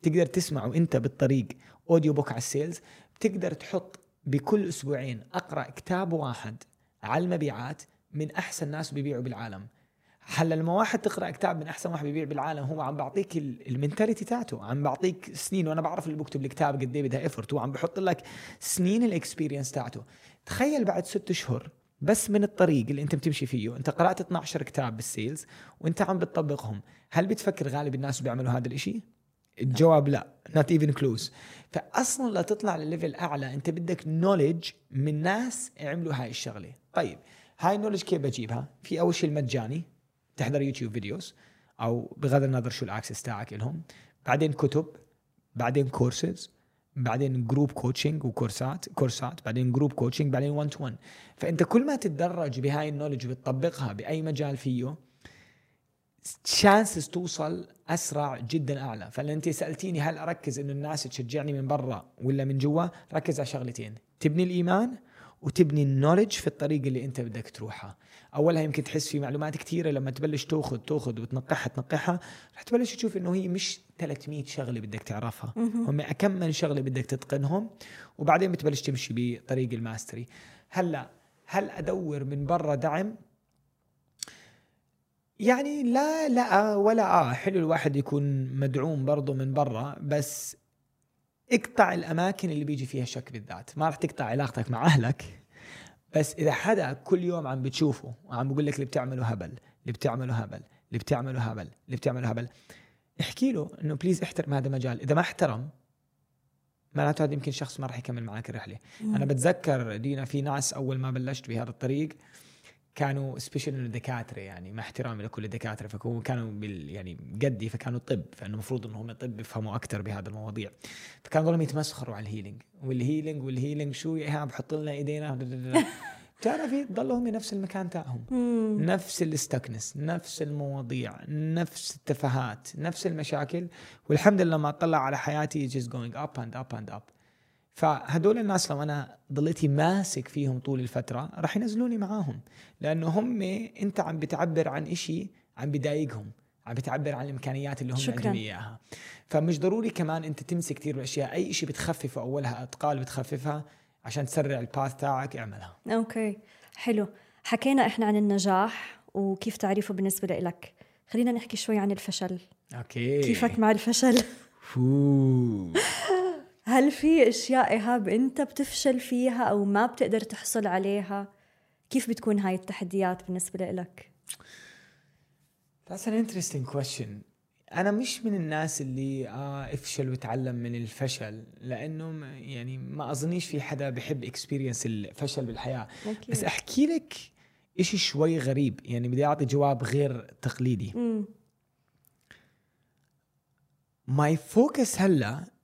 تقدر تسمع وأنت بالطريق أوديو بوك على السيلز، بتقدر تحط بكل أسبوعين أقرأ كتاب واحد على المبيعات من أحسن ناس بيبيعوا بالعالم. هلا لما واحد تقرأ كتاب من أحسن واحد بيبيع بالعالم، هو عم بعطيك المنتاليتي تاعته، عم بعطيك سنين، وأنا بعرف اللي بكتب الكتاب قد إيه بدها إفرت، وعم بحط لك سنين الإكسبيرينس تاعته. تخيل بعد 6 أشهر بس من الطريق اللي أنت بتمشي فيه، أنت قرأت 12 كتاب بالسيلز وأنت عم بتطبقهم. هل بتفكر غالب الناس بيعملوا هذا الإشي؟ الجواب لا، not even close. فأصلا لتطلع للليفل أعلى أنت بدك نوليدج من ناس عملوا هاي الشغلة. طيب هاي النوليدج كيف بجيبها؟ في أول شيء المجاني، تحضر يوتيوب فيديوز أو بغض النظر شو الأكسس تاعك لهم، بعدين كتب، بعدين كورسز، بعدين جروب كوتشنج وكورسات، كورسات، بعدين جروب كوتشنج، بعدين 1-to-1. فأنت كل ما تتدرج بهاي النوليدج وتطبقها بأي مجال فيه، chances توصل أسرع جدا أعلى. فأنت سألتيني هل أركز إنه الناس تشجعني من برا ولا من جوا؟ ركز على شغلتين، تبني الإيمان وتبني النوليدج في الطريق اللي أنت بدك تروحها. أولها يمكن تحس في معلومات كثيرة، لما تبلش تأخذ وتنقحها رح تبلش تشوف إنه هي مش 300 شغلة بدك تعرفها، هم أكم من شغلة بدك تتقنهم، وبعدين بتبلش تمشي بطريق الماستري. هل أدور من برا دعم؟ يعني لا ولا حلو الواحد يكون مدعوم برضه من برا، بس اقطع الأماكن اللي بيجي فيها شك بالذات. ما رح تقطع علاقتك مع أهلك، بس إذا حدا كل يوم عم بتشوفه وعم بقول لك اللي بتعمله هبل، اللي بتعمله هبل، اللي بتعمله هبل، اللي بتعمله هبل، احكي له إنه بليز احترم هذا المجال. إذا ما احترم معناته هذا يمكن شخص ما رح يكمل معك الرحلة. أنا بتذكر دينا في ناس أول ما بلشت بهذا الطريق كانوا سبيشال الدكاترة، يعني مع احترامي لكل الدكاترة، فكانوا يعني قدي، فكانوا طب، فإنه مفروض إنهم طب يفهموا أكتر بهذا المواضيع، فكانوا قالوا يتمسخروا على الهيلينج شو يا إيهاب، بحط لنا إيدينا بتعرفي، ضلوا هم نفس المكان تاعهم، نفس الاستكنس، نفس المواضيع، نفس التفاهات، نفس المشاكل. والحمد لله ما أطلع على حياتي just going up and up and up. فهدول الناس لو أنا ضليتي ماسك فيهم طول الفترة رح ينزلوني معاهم، لأنه هم أنت عم بتعبر عن إشي عم بدايقهم، عم بتعبر عن الإمكانيات اللي هم عندهم إياها. فمش ضروري كمان أنت تمسك كتير بالأشياء، أي إشي بتخففه أولها أتقال بتخففها عشان تسرع الباث تاعك اعملها. أوكي حلو، حكينا إحنا عن النجاح وكيف تعريفه بالنسبة لك، خلينا نحكي شوي عن الفشل. أوكي، كيفك مع الفشل؟ هل في أشياء إيهاب أنت بتفشل فيها أو ما بتقدر تحصل عليها؟ كيف بتكون هاي التحديات بالنسبة لك؟ That's an interesting question. أنا مش من الناس اللي أفشل وتعلم من الفشل، لأنه يعني ما أظنيش في حدا بحب experience الفشل بالحياة. okay. بس أحكي لك إشي شوي غريب، يعني بدي أعطي جواب غير تقليدي. My focus هلأ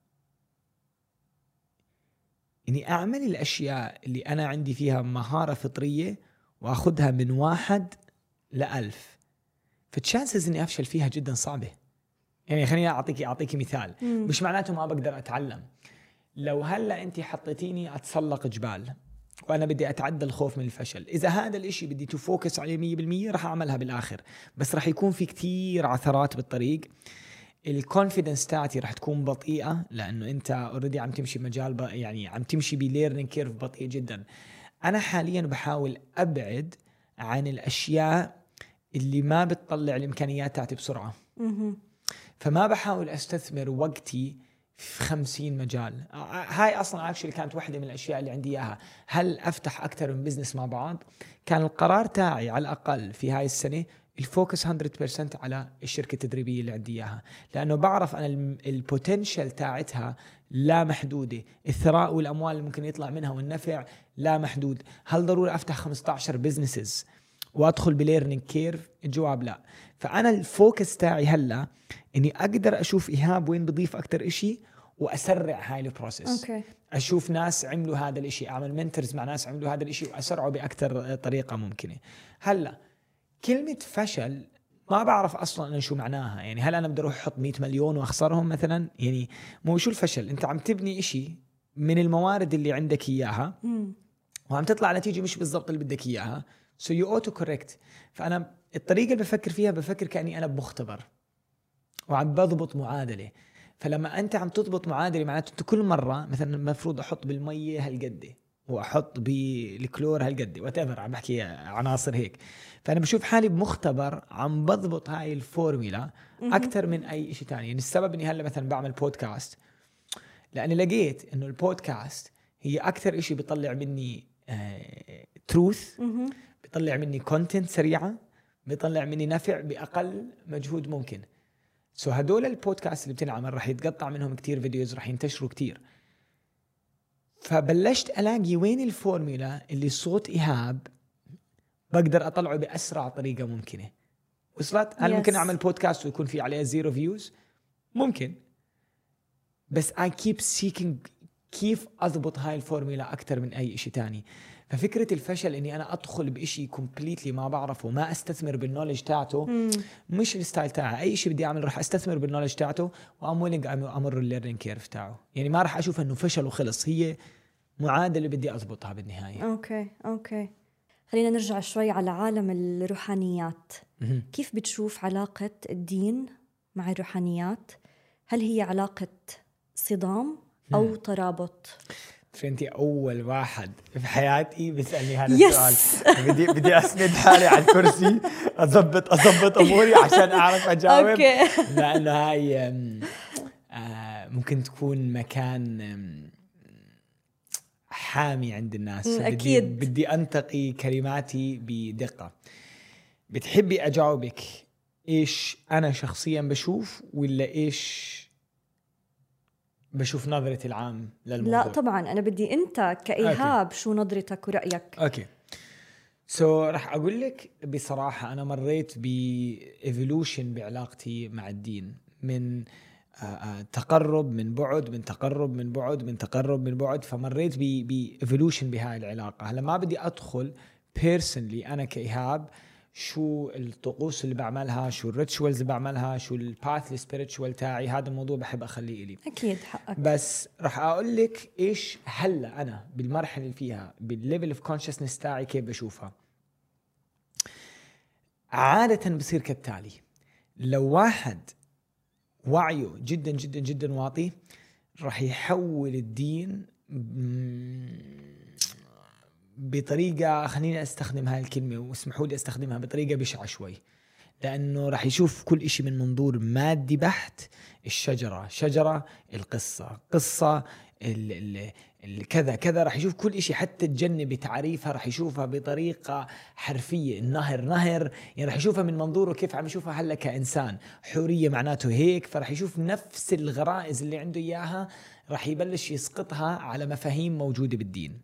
إني أعمل الأشياء اللي أنا عندي فيها مهارة فطرية وأخذها من 1 ل 1000، فالتشانسز إني أفشل فيها جدا صعبة. يعني خليني أعطيك مثال. مش معناته ما بقدر أتعلم. لو هلأ أنت حطيتيني أتسلق جبال وأنا بدي أتعدى الخوف من الفشل، إذا هذا الإشي بدي تفوكس عليه 100% رح أعملها بالآخر، بس رح يكون في كتير عثرات بالطريق. الكونفيدنس تاعتي رح تكون بطيئة، لأنه أنت أوريدي عم تمشي بمجال يعني عم تمشي بليرنينج كيرف بطيء جدا. أنا حاليا بحاول أبعد عن الأشياء اللي ما بتطلع الإمكانيات تاعتي بسرعة. فما بحاول أستثمر وقتي في 50 مجال. هاي أصلا actually كانت واحدة من الأشياء اللي عندي إياها. هل أفتح أكثر من بزنس مع بعض؟ كان القرار تاعي على الأقل في هاي السنة الفوكس 100% على الشركة التدريبية اللي عندي إياها، لأنه بعرف أنا البوتنشل تاعتها لا محدودة، الثراء والأموال اللي ممكن يطلع منها والنفع لا محدود. هل ضروري أفتح 15 بزنسز وأدخل بليرنينج كيرف؟ الجواب لا. فأنا الفوكس تاعي هلا إني أقدر أشوف إيهاب وين بضيف أكتر إشي وأسرع هاي البروسيس. أشوف ناس عملوا هذا الإشي، أعمل منترز مع ناس عملوا هذا الإشي وأسرعه بأكتر طريقة ممكنة. هلا كلمة فشل ما بعرف أصلاً أنا شو معناها، يعني هل أنا بدي أروح أحط 100 مليون وأخسرهم مثلاً؟ يعني مو شو الفشل، أنت عم تبني إشي من الموارد اللي عندك إياها وعم تطلع نتيجة مش بالضبط اللي بدك إياها، so you auto correct. فأنا الطريقة اللي بفكر فيها بفكر كأني أنا بختبر وعم بضبط معادلة. فلما أنت عم تضبط معادلة معناته أنت كل مرة مثلاً المفروض أحط بالمية هالقدة وأحط بالكلور هالقدي وتأمر، عم بحكي عناصر هيك. فأنا بشوف حالي بمختبر عم بضبط هاي الفورميلا أكتر من أي شيء تاني. يعني السبب إني هلأ مثلا بعمل بودكاست لأني لقيت إنه البودكاست هي أكتر إشي بيطلع مني تروث، بيطلع مني كونتنت سريعة، بيطلع مني نفع بأقل مجهود ممكن. سو هدول البودكاست اللي بتنعمل رح يتقطع منهم كتير فيديوز، رح ينتشروا كتير. فبلشت ألاقي وين الفورميلا اللي صوت إيهاب بقدر أطلعه بأسرع طريقة ممكنة. وصلت؟ هل ممكن أعمل بودكاست ويكون في عليه 0 فيوز؟ ممكن، بس I keep seeking كيف أضبط هاي الفورميلا أكتر من أي إشي تاني. ففكرة الفشل إني أنا أدخل بإشي completely ما بعرفه، ما أستثمر بالنولج تاعته، مش الستايل تاعه. أي إشي بدي أعمل رح أستثمر بالنولج تاعته وأمولنج أمر الليرنينج كيرف تاعه. يعني ما رح أشوف إنه فشل وخلص، هي معادلة بدي أضبطها بالنهاية. أوكي. خلينا نرجع شوي على عالم الروحانيات. كيف بتشوف علاقة الدين مع الروحانيات؟ هل هي علاقة صدام أو ترابط؟ فأنت أول واحد في حياتي بيسألني هذا السؤال. بدي أسند حالي على الكرسي أضبط أموري عشان أعرف أجاوب، لأنه هاي ممكن تكون مكان حامي عند الناس. بدي أنتقي كلماتي بدقة. بتحبي أجاوبك إيش أنا شخصيا بشوف ولا إيش بشوف نظرة العام للموضوع؟ لا طبعا، أنا بدي أنت كإيهاب شو نظرتك ورأيك. So رح أقول لك بصراحة أنا مريت بإيفولوشن بعلاقتي مع الدين، من تقرب من بعد، من تقرب من بعد، من تقرب من بعد. فمريت بإيفولوشن بهاي العلاقة. هلا ما بدي أدخل personally أنا كإيهاب شو الطقوس اللي بعملها، شو الريتشوالز اللي بعملها، شو الباث السبيريتشوال تاعي، هذا الموضوع بحب أخليه إلي. أكيد حقك. بس رح أقول لك إيش هلأ أنا بالمرحلة اللي فيها بالليفل of consciousness تاعي كيف بشوفها. عادة بصير كالتالي: لو واحد وعيه جدا جدا جدا واطي رح يحول الدين بطريقة، خليني أستخدم هاي الكلمة واسمحوا لي أستخدمها، بطريقة بشعة شوي، لأنه رح يشوف كل إشي من منظور مادي بحت. الشجرة القصة الكذا كذا، رح يشوف كل إشي، حتى الجنة بتعريفها رح يشوفها بطريقة حرفية، النهر، يعني رح يشوفها من منظوره كيف عم يشوفها هلا كإنسان. حورية معناته هيك، فرح يشوف نفس الغرائز اللي عنده إياها رح يبلش يسقطها على مفاهيم موجودة بالدين.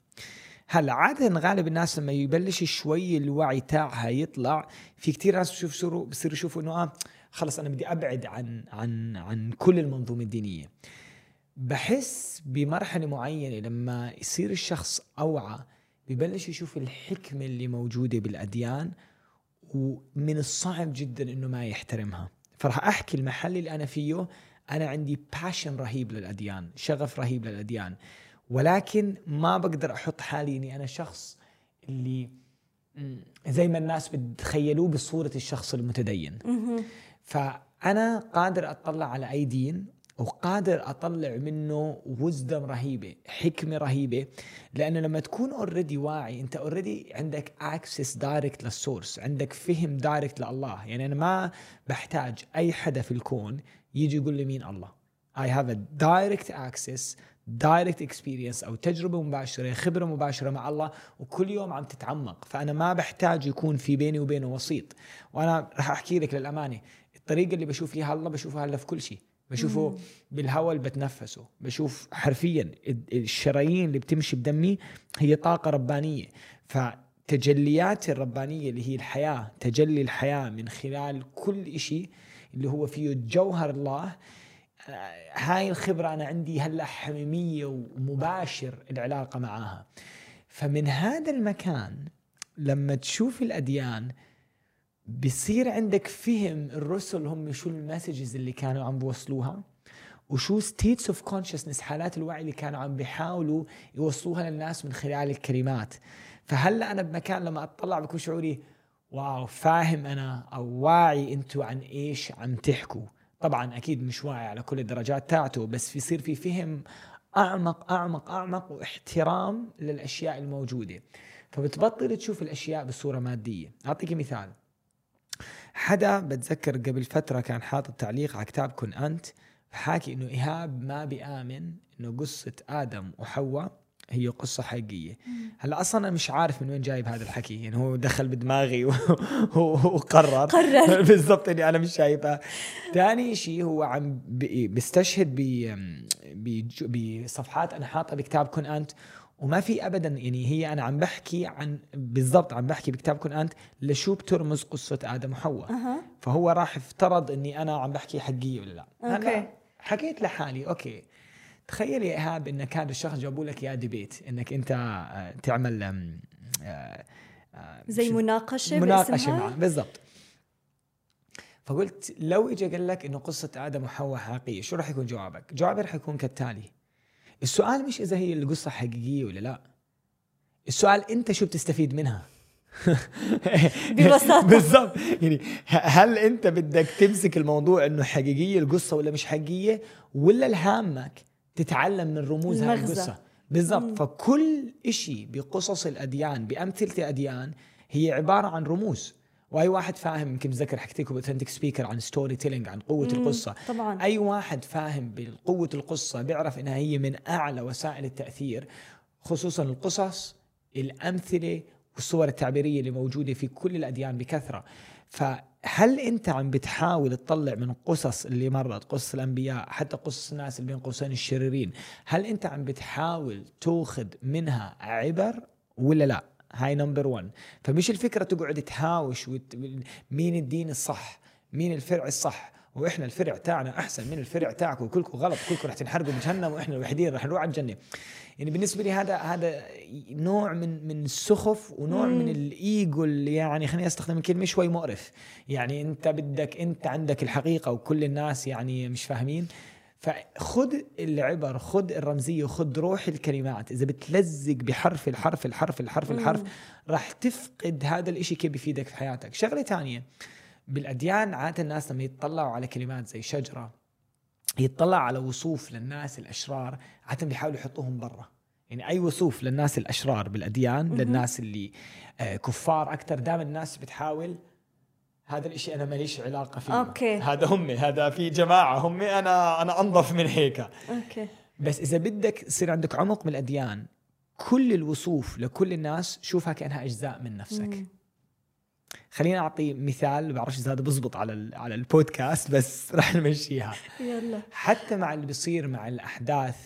هلا عادة غالب الناس لما يبلش شوي الوعي تاعها يطلع، في كتير ناس بصيروا يشوفوا إنه خلص أنا بدي أبعد عن كل المنظومة الدينية. بحس بمرحلة معينة لما يصير الشخص أوعى ببلش يشوف الحكمة اللي موجودة بالأديان، ومن الصعب جدا إنه ما يحترمها. فرح أحكي المحل اللي أنا فيه، أنا عندي passion رهيب للأديان، شغف رهيب للأديان، ولكن ما بقدر أحط حالي إني أنا شخص اللي زي ما الناس بتخيلوه بصورة الشخص المتدين. فأنا قادر أطلع على أي دين، وقادر أطلع منه وزدم رهيبة، حكمة رهيبة. لأنه لما تكون already واعي أنت already عندك access direct للsource، عندك فهم direct لله. يعني أنا ما بحتاج أي حدا في الكون يجي يقول لي مين الله. I have a direct access direct experience أو تجربة مباشرة، خبرة مباشرة مع الله، وكل يوم عم تتعمق. فأنا ما بحتاج يكون في بيني وبينه وسيط. وأنا رح أحكي لك للأمانة الطريقة اللي بشوف فيها الله بشوفها هلا في كل شيء، بشوفه بالهواء اللي بتنفسه، بشوف حرفيا الشرايين اللي بتمشي بدمي هي طاقة ربانية. فتجليات الربانية اللي هي الحياة، تجلي الحياة من خلال كل إشي اللي هو فيه جوهر الله. هاي الخبرة أنا عندي هلأ حميمية ومباشر العلاقة معها. فمن هذا المكان لما تشوف الأديان بصير عندك فهم الرسل هم شو المسجز اللي كانوا عم بوصلوها، وشو states of consciousness حالات الوعي اللي كانوا عم بيحاولوا يوصلوها للناس من خلال الكلمات. فهلأ أنا بمكان لما أطلع بكون شعوري واو، فاهم أنا أو واعي أنتوا عن إيش عم تحكوا. طبعا أكيد مش واعي على كل الدرجات تاعته، بس يصير في فهم أعمق أعمق أعمق واحترام للأشياء الموجودة. فبتبطل تشوف الأشياء بصورة مادية. أعطيك مثال، حدا بتذكر قبل فترة كان حاطط تعليق على كتاب كن أنت، حاكي إنه إيهاب ما بيآمن إنه قصة آدم وحواء هي قصة حقيقية. هلا أصلا أنا مش عارف من وين جايب هذا الحكي، يعني هو دخل بدماغي وقرر بالضبط إني أنا مش شايفها. تاني شيء هو عم بيستشهد بصفحات أنا حاطها بكتاب كن أنت، وما في أبدا يعني هي أنا عم بحكي عن بالضبط، عم بحكي بكتاب كن أنت لشو بترمز قصة آدم وحواء. فهو راح افترض إني أنا عم بحكي حقيقي ولا لا. أنا حكيت لحالي أوكي، تخيل يا إيهاب إنك هذا الشخص جابوا لك يا ديبيت، إنك أنت تعمل زي مناقشة معه بالضبط. فقلت لو إجا قال لك إنه قصة آدم وحواء حقيقية، شو راح يكون جوابك؟ جوابي راح يكون كالتالي: السؤال مش إذا هي القصة حقيقية ولا لا، السؤال أنت شو بتستفيد منها؟ ببساطة بالضبط. يعني هل أنت بدك تمسك الموضوع إنه حقيقية القصة ولا مش حقيقية، ولا الهامك تتعلم من رموز هاي القصة بالضبط. فكل إشي بقصص الأديان بأمثلة الأديان هي عبارة عن رموز. وأي واحد فاهم، يمكن بذكر حكيتكم بأوثنتيك سبيكر عن ستوري تيلينج، عن قوة القصة طبعاً. أي واحد فاهم بقوة القصة بيعرف إنها هي من أعلى وسائل التأثير، خصوصاً القصص الأمثلة والصور التعبيرية اللي موجودة في كل الأديان بكثرة. فهل أنت عم بتحاول تطلع من قصص اللي مرت، قصص الأنبياء، حتى قصص الناس اللي بين قوسين الشريرين، هل أنت عم بتحاول تأخذ منها عبر ولا لا؟ هاي نمبر ون. فمش الفكرة تقعد تهاوش مين الدين الصح، مين الفرع الصح، وإحنا الفرع تاعنا أحسن من الفرع تاعك، وكلكم غلط، كلكم رح تنحرقوا بجهنم، وإحنا الوحيدين رح نروح على الجنة. يعني بالنسبة لي هذا نوع من السخف، ونوع من الإيجو اللي يعني خليني أستخدم كلمة شوي مقرف. يعني أنت بدك، أنت عندك الحقيقة وكل الناس يعني مش فاهمين. فخذ العبر، خذ الرمزية، خذ روح الكلمات. إذا بتلزق بحرف الحرف الحرف الحرف الحرف رح تفقد هذا الإشي كيف بيفيدك في حياتك. شغلة تانية بالأديان عادة الناس لما يتطلعوا على كلمات زي شجرة، يتطلع على وصوف للناس الأشرار، عادة بيحاولوا يحطوهم برا. يعني أي وصوف للناس الأشرار بالأديان للناس اللي كفار أكتر، دائما الناس بتحاول هذا الإشي أنا ماليش علاقة فيه. هذا هم، هذا في جماعة هم، أنا أنظف من هيك. بس إذا بدك يصير عندك عمق من الأديان، كل الوصوف لكل الناس شوفها كأنها أجزاء من نفسك. خلينا أعطي مثال، بعرفش إذا هذا بزبط على البودكاست، بس رح نمشيها يلا. حتى مع اللي بيصير مع الأحداث،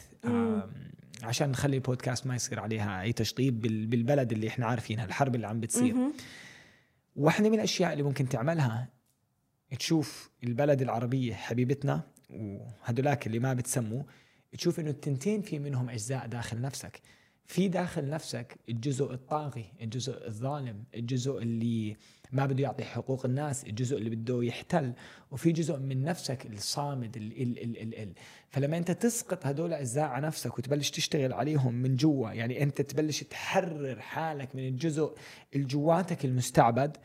عشان نخلي البودكاست ما يصير عليها أي تشطيب بالبلد اللي إحنا عارفينها، الحرب اللي عم بتصير. واحدة من الأشياء اللي ممكن تعملها تشوف البلد العربية حبيبتنا وهدولاك اللي ما بتسموا، تشوف إنه التنتين في منهم أجزاء داخل نفسك. في داخل نفسك الجزء الطاغي، الجزء الظالم، الجزء اللي ما بده يعطي حقوق الناس، الجزء اللي بده يحتل، وفي جزء من نفسك الصامد ال. فلما أنت تسقط هدول أجزاء على نفسك وتبلش تشتغل عليهم من جوا، يعني أنت تبلش تحرر حالك من الجزء الجواتك المستعبد،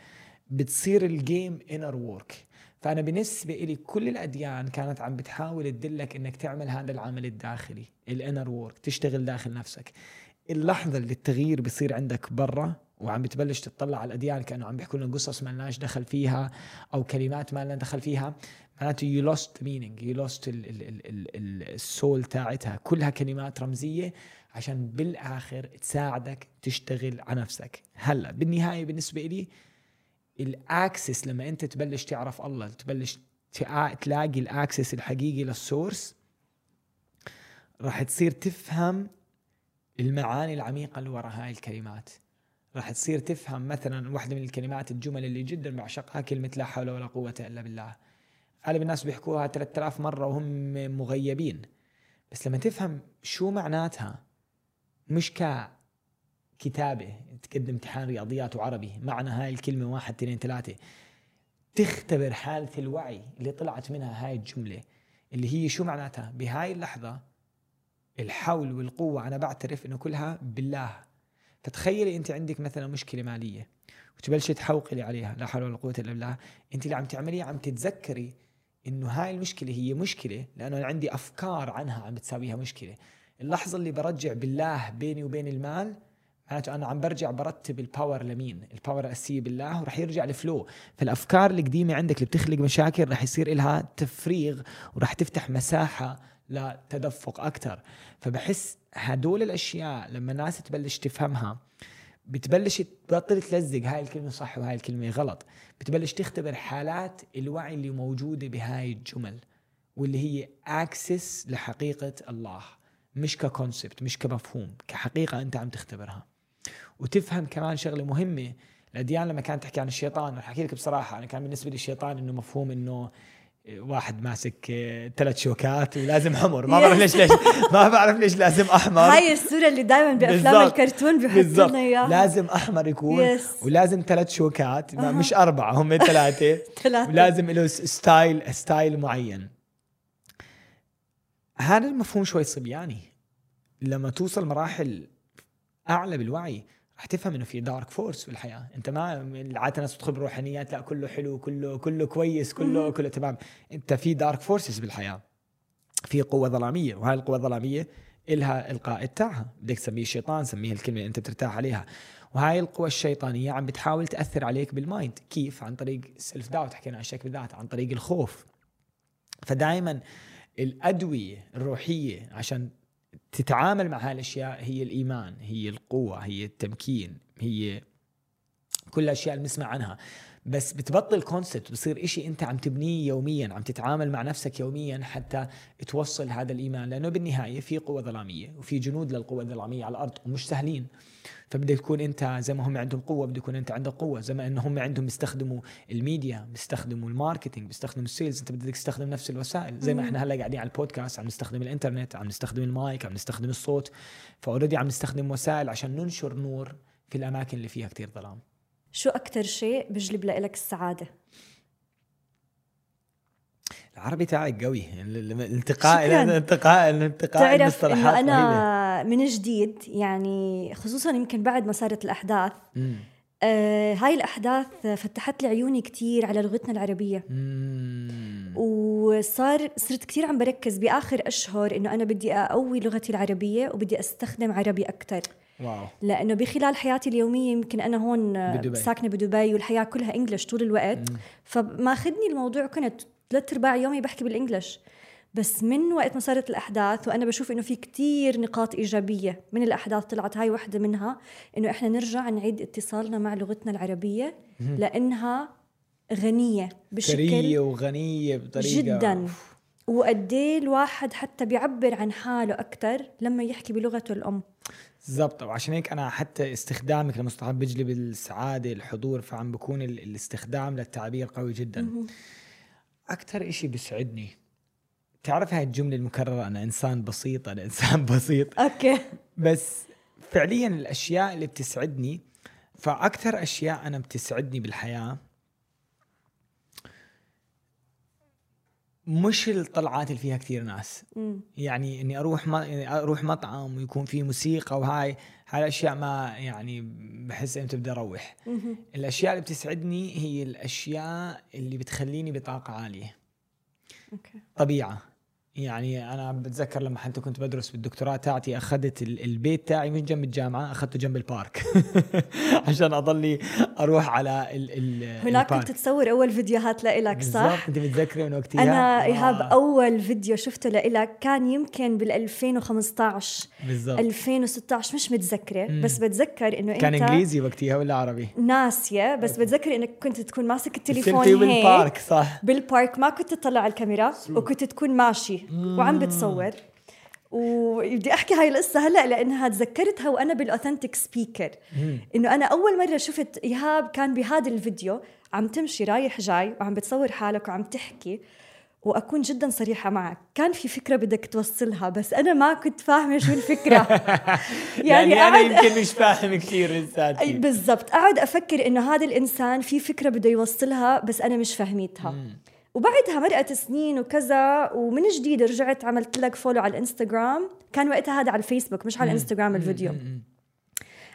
بتصير الجيم إنر وورك. فأنا بالنسبة إلي كل الأديان كانت عم بتحاول تدلك إنك تعمل هذا العمل الداخلي، الانر وورك، تشتغل داخل نفسك. اللحظة اللي التغيير بيصير عندك برا وعم بتبلش تطلع على الأديان كأنه عم بيحكوا لنا قصص ما لناش دخل فيها أو كلمات ما لنا دخل فيها، معناته you lost meaning، you lost السول تاعتها، كلها كلمات رمزية عشان بالآخر تساعدك تشتغل على نفسك. هلأ بالنهاية بالنسبة لي الأكسس لما أنت تبلش تعرف الله، تبلش تلاقي الأكسس الحقيقي للسورس، راح تصير تفهم المعاني العميقة اللي وراء هاي الكلمات. راح تصير تفهم مثلا واحدة من الكلمات، الجمل اللي جدا بعشقها كلمة لا حول ولا قوة إلا بالله. غالب الناس بيحكوها 3000 مرة وهم مغيبين، بس لما تفهم شو معناتها مش ككتابة تقدم امتحان رياضيات وعربي معنى هاي الكلمة 1 2 3، تختبر حالة الوعي اللي طلعت منها هاي الجملة اللي هي شو معناتها بهاي اللحظة. الحول والقوة أنا بعترف إنه كلها بالله. فتخيلي أنت عندك مثلا مشكلة مالية وتبلش تحوقلي عليها لا حول ولا قوة إلا بالله، أنت اللي عم تعمليه عم تتذكري إنه هاي المشكلة هي مشكلة لأنه عندي أفكار عنها عم بتساويها مشكلة. اللحظة اللي برجع بالله بيني وبين المال، معناته أنا عم برجع برتب الباور لمين، الباور الأساسية بالله، ورح يرجع لفلو. فالأفكار القديمة عندك اللي بتخلق مشاكل رح يصير إلها تفريغ ورح تفتح مساحة لتدفق أكتر. فبحس هدول الأشياء لما الناس تبلش تفهمها بتبلش تبطل تلزق هاي الكلمة صح وهاي الكلمة غلط، بتبلش تختبر حالات الوعي اللي موجودة بهاي الجمل واللي هي أكسس لحقيقة الله، مش ككونسبت مش كمفهوم، كحقيقة أنت عم تختبرها. وتفهم كمان شغلة مهمة، الأديان لما كانت تحكي عن الشيطان، رح أحكي لك بصراحة أنا كان بالنسبة لي الشيطان إنه مفهوم إنه واحد ماسك 3 شوكات ولازم حمر، ما بعرف ليش لازم أحمر. هاي الصورة اللي دائما بأفلام الكرتون بيحطوا لنا إياها، لازم أحمر يكون ولازم 3 شوكات مش 4 هم 3 ولازم له ستايل معين. هذا المفهوم شوي صبياني. لما توصل مراحل أعلى بالوعي رح تفهم إنه في دارك فورس بالحياة. أنت ما عادة ناس تدخل بروحانيات لا كله حلو كله كويس كله تمام، أنت في دارك فورسز بالحياة، في قوة ظلامية، وهاي القوة الظلامية إلها القائد تاعها، بدك تسميه الشيطان، سميه الكلمة اللي أنت بترتاح عليها. وهاي القوة الشيطانية عم بتحاول تأثر عليك بالمايند، كيف؟ عن طريق سيلف داوت، حكينا عن الشك بالذات، عن طريق الخوف. فدائما الأدوية الروحية عشان تتعامل مع هالأشياء هي الإيمان، هي القوة، هي التمكين، هي كل الأشياء اللي بنسمع عنها، بس بتبطل كونسبت، بصير إشي أنت عم تبنيه يوميا، عم تتعامل مع نفسك يوميا حتى توصل هذا الإيمان. لأنه بالنهاية في قوة ظلامية وفي جنود للقوة الظلامية على الأرض ومش سهلين. فبدك تكون أنت زي ما هم عندهم قوة بدك تكون أنت عندك قوة، زي ما أنهم عندهم بيستخدموا الميديا، بيستخدموا الماركتينج، بيستخدموا السيلز، أنت بدك تستخدم نفس الوسائل. زي ما إحنا هلا قاعدين على البودكاست عم نستخدم الإنترنت، عم نستخدم المايك، عم نستخدم الصوت، فأوريدي عم نستخدم وسائل عشان ننشر نور في الأماكن اللي فيها كتير ظلام. شو أكتر شيء بجلب لك السعادة؟ العربي تاعك قوي، الانتقاء المصطلحات. أنا من جديد يعني خصوصاً يمكن بعد ما صارت الأحداث، هاي الأحداث فتحت لي عيوني كتير على لغتنا العربية، صرت كتير عم بركز بآخر أشهر إنه أنا بدي أقوي لغتي العربية وبدي أستخدم عربي أكتر. واو. لأنه بخلال حياتي اليومية يمكن أنا هون ساكنة بدبي والحياة كلها إنجلش طول الوقت، فما خدني الموضوع، كنت 3/4 يومي بحكي بالإنجلش. بس من وقت ما صارت الأحداث وأنا بشوف إنه في كتير نقاط إيجابية من الأحداث طلعت، هاي واحدة منها إنه إحنا نرجع نعيد اتصالنا مع لغتنا العربية لأنها غنية بشكل ثرية وغنية بطريقة جداً، وقديه الواحد حتى بيعبر عن حاله أكتر لما يحكي بلغته الأم. بالضبط. وعشان هيك أنا حتى استخدامك لمصطلح بجلب السعادة الحضور، فعم بكون الاستخدام للتعبير قوي جدا. أكتر إشي بيسعدني، تعرف هاي الجملة المكررة، أنا إنسان بسيط أوكي، بس فعليا الأشياء اللي بتسعدني، فأكتر أشياء أنا بتسعدني بالحياة مش الطلعات اللي فيها كثير ناس. يعني اني اروح مطعم ويكون فيه موسيقى وهاي الاشياء ما يعني بحس امتى بدي اروح. الاشياء اللي بتسعدني هي الاشياء اللي بتخليني بطاقه عاليه. اوكي. طبيعه. يعني انا بتذكر لما حتى كنت بدرس بالدكتوراه تاعتي اخذت البيت تاعي مش جنب الجامعه، اخذته جنب البارك عشان اضلي اروح على هناك البارك. كنت تصور اول فيديوهات لإلك صح؟ بالضبط. انت بتذكري من وقتها؟ انا ايهاب اول فيديو شفته لإلك كان يمكن بال2015 بالضبط 2016 مش متذكره. بس بتذكر انه كان انت كان انجليزي وقتها ولا عربي؟ ناسيه بس أوكي. بتذكر انك كنت تكون ماسك التليفون هيك بالبارك صح؟ بالبارك ما كنت تطلع على الكاميرا وكنت تكون ماشي وعم بتصور. وبدي احكي هاي القصه هلا لانها تذكرتها وانا بالاوثنتيك سبيكر. انه انا اول مره شفت ايهاب كان بهذا الفيديو عم تمشي رايح جاي وعم بتصور حالك وعم تحكي. واكون جدا صريحه معك، كان في فكره بدك توصلها بس انا ما كنت فاهمه شو الفكره. يعني انا يمكن مش فاهم كثير لساتي. بالضبط. قاعد افكر انه هذا الانسان في فكره بده يوصلها بس انا مش فاهميتها. وبعدها مرقت سنين وكذا ومن جديد رجعت عملت لك فولو على الانستغرام. كان وقتها هذا على الفيسبوك مش على الانستغرام الفيديو.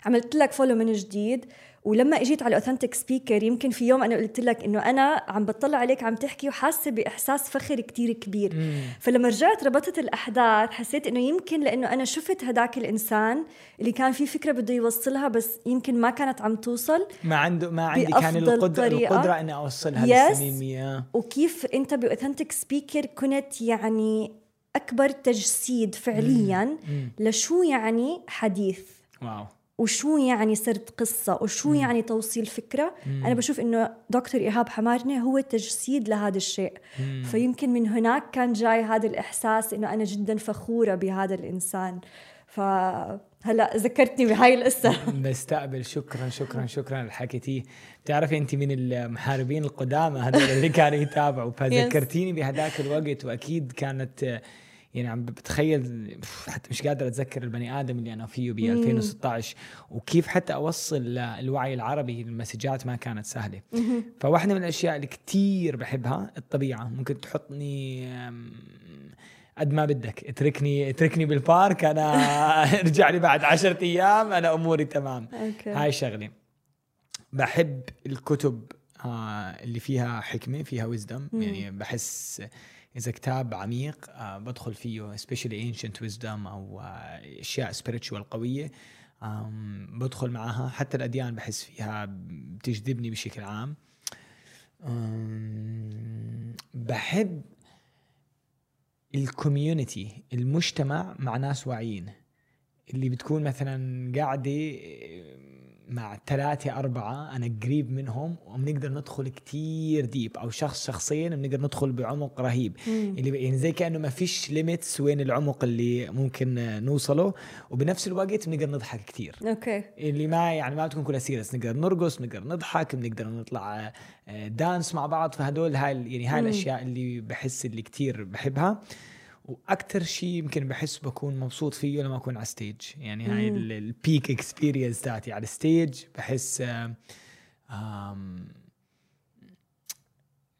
عملت لك فولو من جديد. ولما اجيت على الاوثنتيك سبيكر يمكن في يوم انا قلت لك انه انا عم بطلع عليك عم تحكي وحاسه باحساس فخر كتير كبير. فلما رجعت ربطت الاحداث حسيت انه يمكن لانه انا شفت هداك الانسان اللي كان في فكره بده يوصلها بس يمكن ما كانت عم توصل، ما عندي كان القدره اني اوصلها للسنين. وكيف انت باوثنتيك سبيكر كنت يعني اكبر تجسيد فعليا لشو يعني حديث. واو. وشو يعني سرد قصة وشو يعني توصيل فكرة. أنا بشوف إنه دكتور إيهاب حمارنه هو تجسيد لهذا الشيء. فيمكن من هناك كان جاي هذا الإحساس إنه أنا جدا فخورة بهذا الإنسان. فهلأ ذكرتني بهاي القصة. بستقبل. شكرا شكرا شكرا لحكيتي. بتعرفي أنت من المحاربين القدامى هذول اللي كانوا يتابعوا، فذكرتيني بهذاك الوقت. وأكيد كانت يعني عم بتخيل حتى مش قادر اتذكر البني ادم اللي انا فيه ب 2016 وكيف حتى اوصل للوعي العربي. المسجات ما كانت سهله. فواحده من الاشياء اللي كتير بحبها الطبيعه. ممكن تحطني قد ما بدك، اتركني بالبارك انا ارجع لي بعد 10 ايام انا اموري تمام. هاي شغلي. بحب الكتب اللي فيها حكمه، فيها ويزدم. يعني بحس إذا كتاب عميق بدخل فيه especially ancient wisdom أو أشياء spiritual قوية بدخل معها. حتى الأديان بحس فيها بتجذبني بشكل عام. بحب الكوميونتي، المجتمع مع ناس واعيين، اللي بتكون مثلا قاعدة مع 3-4 أنا قريب منهم وبنقدر ندخل كتير ديب، أو شخصين بنقدر ندخل بعمق رهيب. اللي يعني زي كأنه ما فيش ليميتس وين العمق اللي ممكن نوصله، وبنفس الوقت بنقدر نضحك كتير. أوكي. اللي ما يعني ما بتكون كلها سيريس، نقدر نرقص، نقدر نضحك، بنقدر نطلع دانس مع بعض. فهدول هاي يعني هاي الأشياء اللي بحس اللي كتير بحبها. واكثر شيء يمكن بحس بكون مبسوط فيه لما اكون على ستيج. يعني هاي البيك اكسبيرينس تاعتي على الستيج. بحس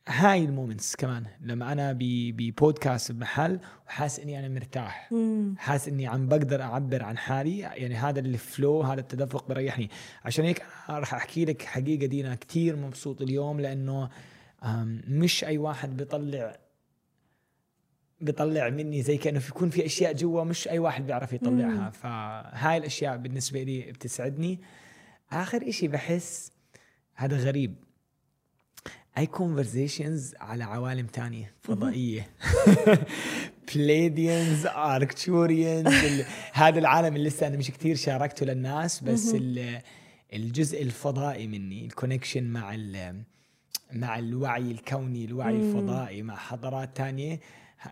هاي المومنتس كمان لما انا ببودكاست بمحل وحاس اني انا مرتاح، حاس اني عم بقدر اعبر عن حالي. يعني هذا الفلو، هذا التدفق بريحني. عشان هيك راح احكي لك حقيقه دينا كتير مبسوط اليوم، لانه مش اي واحد بيطلع مني زي كأنه يكون في أشياء جوا مش أي واحد بيعرف يطلعها. فهاي الأشياء بالنسبة لي بتسعدني. آخر إشي بحس هذا غريب، أي conversations على عوالم تانية فضائية. بليديانز، أركتوريانز، هذا العالم اللي لسه أنا مش كتير شاركته للناس. بس الجزء الفضائي مني، الكونكشن مع الوعي الكوني، الوعي الفضائي، مع حضارات تانية.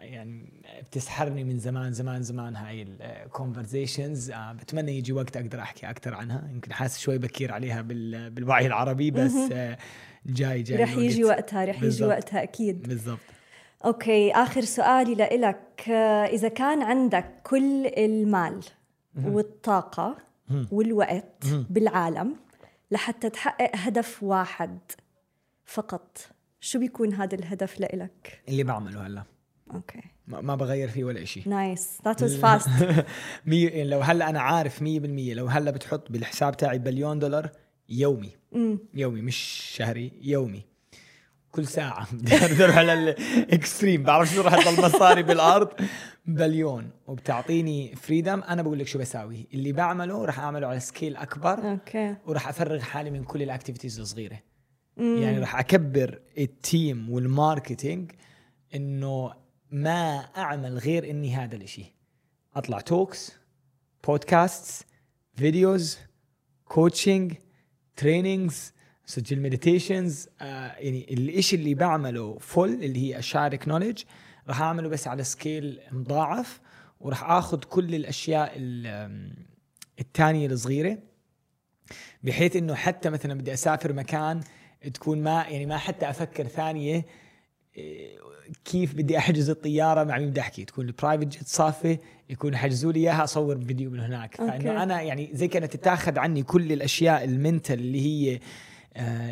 يعني بتسحرني من زمان زمان زمان هاي الكونفرزيشنز. بتمنى يجي وقت أقدر أحكي أكتر عنها. يمكن حاسس شوي بكير عليها بالوعي العربي، بس جاي رح يجي وقتها. أكيد. بالضبط. أوكي. آخر سؤالي لإلك، إذا كان عندك كل المال والطاقة والوقت بالعالم لحتى تحقق هدف واحد فقط، شو بيكون هذا الهدف لإلك؟ اللي بعمله هلا. اوكي. ما بغير فيه ولا شيء. نايس. ذات واز فاست. لو هلا انا عارف 100%، لو هلا بتحط بالحساب تاعي بليون دولار يومي، يومي مش شهري، يومي، كل ساعة بدي أروح على الإكستريم، بعرف شو راح تضل مصاري بالأرض، بليون، وبتعطيني فريدم. أنا بقول لك شو بساوي، اللي بعمله راح أعمله على سكيل أكبر. أوكي. وراح أفرغ حالي من كل الأكتيفيتيز الصغيرة. يعني راح أكبر التيم والماركتينج، إنه ما أعمل غير إني هذا الإشي، أطلع توكس، بودكاستس، فيديوز، كوتشنج، ترينينجز، سجل مديتيشنز. يعني الإشي اللي بعمله فل، اللي هي أشارك نوليدج، راح أعمله بس على سكيل مضاعف، وراح آخذ كل الأشياء التانية الصغيرة، بحيث إنه حتى مثلا بدي أسافر مكان تكون ما يعني ما حتى أفكر ثانية كيف بدي أحجز الطيارة، مع مين بدي أحكي، تكون البرايفت جيت صافي، يكون حجزوا لي إياها، أصور فيديو من هناك. فإنه أنا يعني زي كانت تتاخد عني كل الأشياء المنتل اللي هي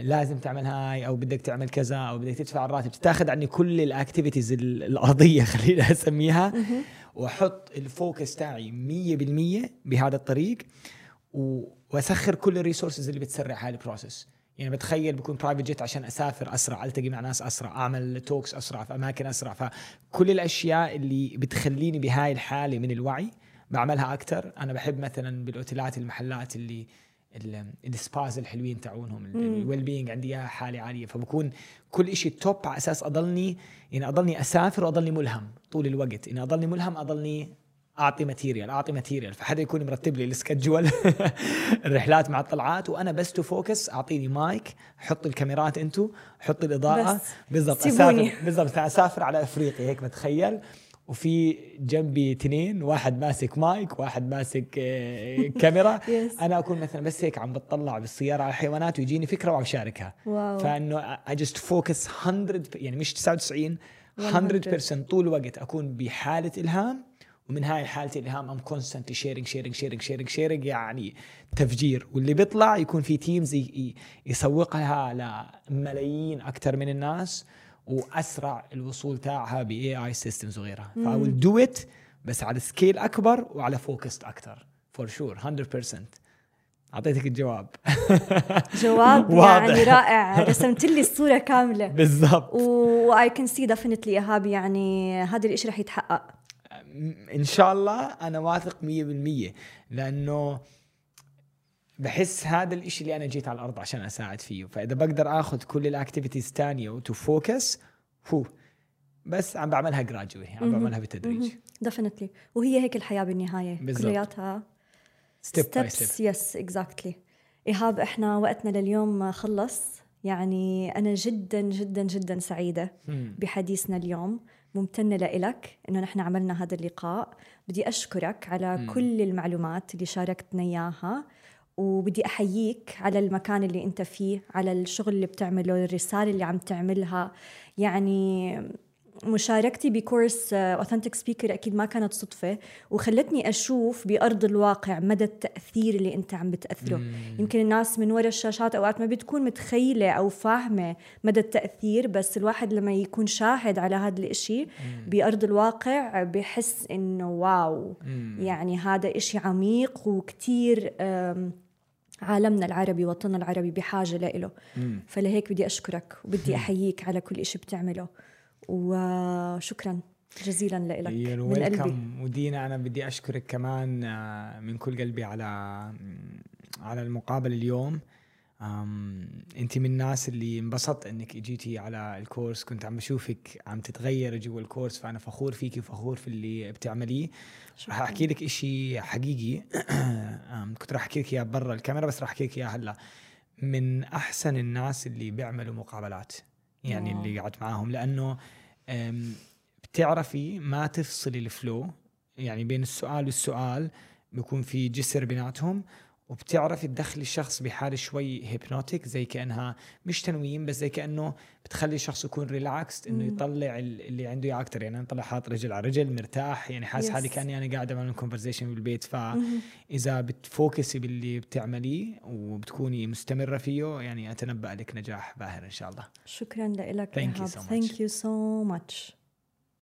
لازم تعمل هاي، أو بدك تعمل كذا، أو بدك تدفع الراتب، تتاخد عني كل الأكتيفيتيز الأرضية خلينا أسميها، وأحط الفوكس تاعي 100% بهذا الطريق، وأسخر كل الريسورسز اللي بتسرع هاي البروسيس. يعني بتخيل بكون برايفت جيت عشان أسافر أسرع، ألتقي مع ناس أسرع، أعمل توكس أسرع في أماكن أسرع، فكل الأشياء اللي بتخليني بهاي الحالة من الوعي بعملها أكتر. أنا بحب مثلا بالأوتيلات، المحلات اللي السباز الحلوين تعونهم، الويل بينج عندي اياها حالة عالية، فبكون كل إشي توب، على أساس أضلني يعني أضلني أسافر وأضلني ملهم طول الوقت، إن أضلني ملهم، أضلني أعطي ماتيريال أعطي ماتيريال، فحدا يكون مرتب لي السكجول الرحلات مع الطلعات، وأنا بس تو فوكس، أعطيني مايك، حط الكاميرات أنتو، حط الإضاءة بالضبط، أسافر على أفريقيا هيك بتخيل، وفي جنبي اثنين، واحد ماسك مايك، واحد ماسك كاميرا أنا أكون مثلا بس هيك عم بتطلع بالسيارة على الحيوانات، ويجيني فكرة وعم شاركها. فإنه I just focus 100، يعني مش 99، 100% طول الوقت أكون بحالة إلهام، ومن هاي الحالة الإلهام I'm constantly sharing، يعني تفجير، واللي بيطلع يكون في تيمز يسوقها لملايين أكتر من الناس، وأسرع الوصول تاعها ب AI systems وغيرها. فأنا will do it بس على سكيل أكبر وعلى فوكست أكتر for sure 100%. أعطيتك الجواب. جواب يعني رائع، رسمت لي الصورة كاملة بالضبط، و I can see definitely إيهاب يعني هذا الإشي رح يتحقق إن شاء الله، أنا واثق 100%، لأنه بحس هذا الإشي اللي أنا جيت على الأرض عشان أساعد فيه. فإذا بقدر أخذ كل الأكتيفيتيز تانية وتو فوكس، هو بس عم بعملها جراجوي، عم بعملها بالتدريج. دفنتلي، وهي هيك الحياة بالنهاية، كلياتها ستيبس. يس إكزاكتلي. إيهاب إحنا وقتنا لليوم خلص، يعني أنا جدا جدا جدا سعيدة بحديثنا اليوم، ممتنة لإلك إنه نحن عملنا هذا اللقاء. بدي أشكرك على كل المعلومات اللي شاركتنا إياها، وبدي أحييك على المكان اللي أنت فيه، على الشغل اللي بتعمله، الرسالة اللي عم تعملها. يعني مشاركتي بكورس Authentic Speaker أكيد ما كانت صدفة، وخلتني أشوف بأرض الواقع مدى التأثير اللي أنت عم بتأثره. يمكن الناس من وراء الشاشات أوقات ما بتكون متخيلة أو فاهمة مدى التأثير، بس الواحد لما يكون شاهد على هذا الإشي بأرض الواقع بحس إنه واو، يعني هذا إشي عميق، وكتير عالمنا العربي، وطننا العربي بحاجة لإله. فلهيك بدي أشكرك، وبدي أحييك على كل إشي بتعمله، وشكرا جزيلا لك من قلبي. ودينا أنا بدي أشكرك كمان من كل قلبي على المقابلة اليوم. أنت من الناس اللي انبسطت أنك اجيتي على الكورس، كنت عم بشوفك عم تتغير جوا الكورس، فأنا فخور فيك وفخور في اللي بتعمليه. راح أحكي لك إشي حقيقي كنت راح أحكي لك إياه برا الكاميرا، بس راح أحكي لك إياه هلا. من أحسن الناس اللي بيعملوا مقابلات، يعني اللي قعدت معاهم، لأنه بتعرفي ما تفصل الفلو، يعني بين السؤال والسؤال بيكون في جسر بيناتهم، وبتعرف تدخلي الشخص بحالة شوي هيبنوتيك، زي كأنها مش تنويم بس زي كأنه بتخلي الشخص يكون ريلاكست، إنه يطلع اللي عنده إياه أكتر. يعني أنا طلع حاط رجل على رجل مرتاح، يعني حاس حالي كأني أنا قاعدة أعمل كونفرسيشن بالبيت. فإذا بتفوكسي باللي بتعمليه وبتكوني مستمرة فيه، يعني أتنبأ لك نجاح باهر إن شاء الله. شكرا لك إيهاب. Thank you so much.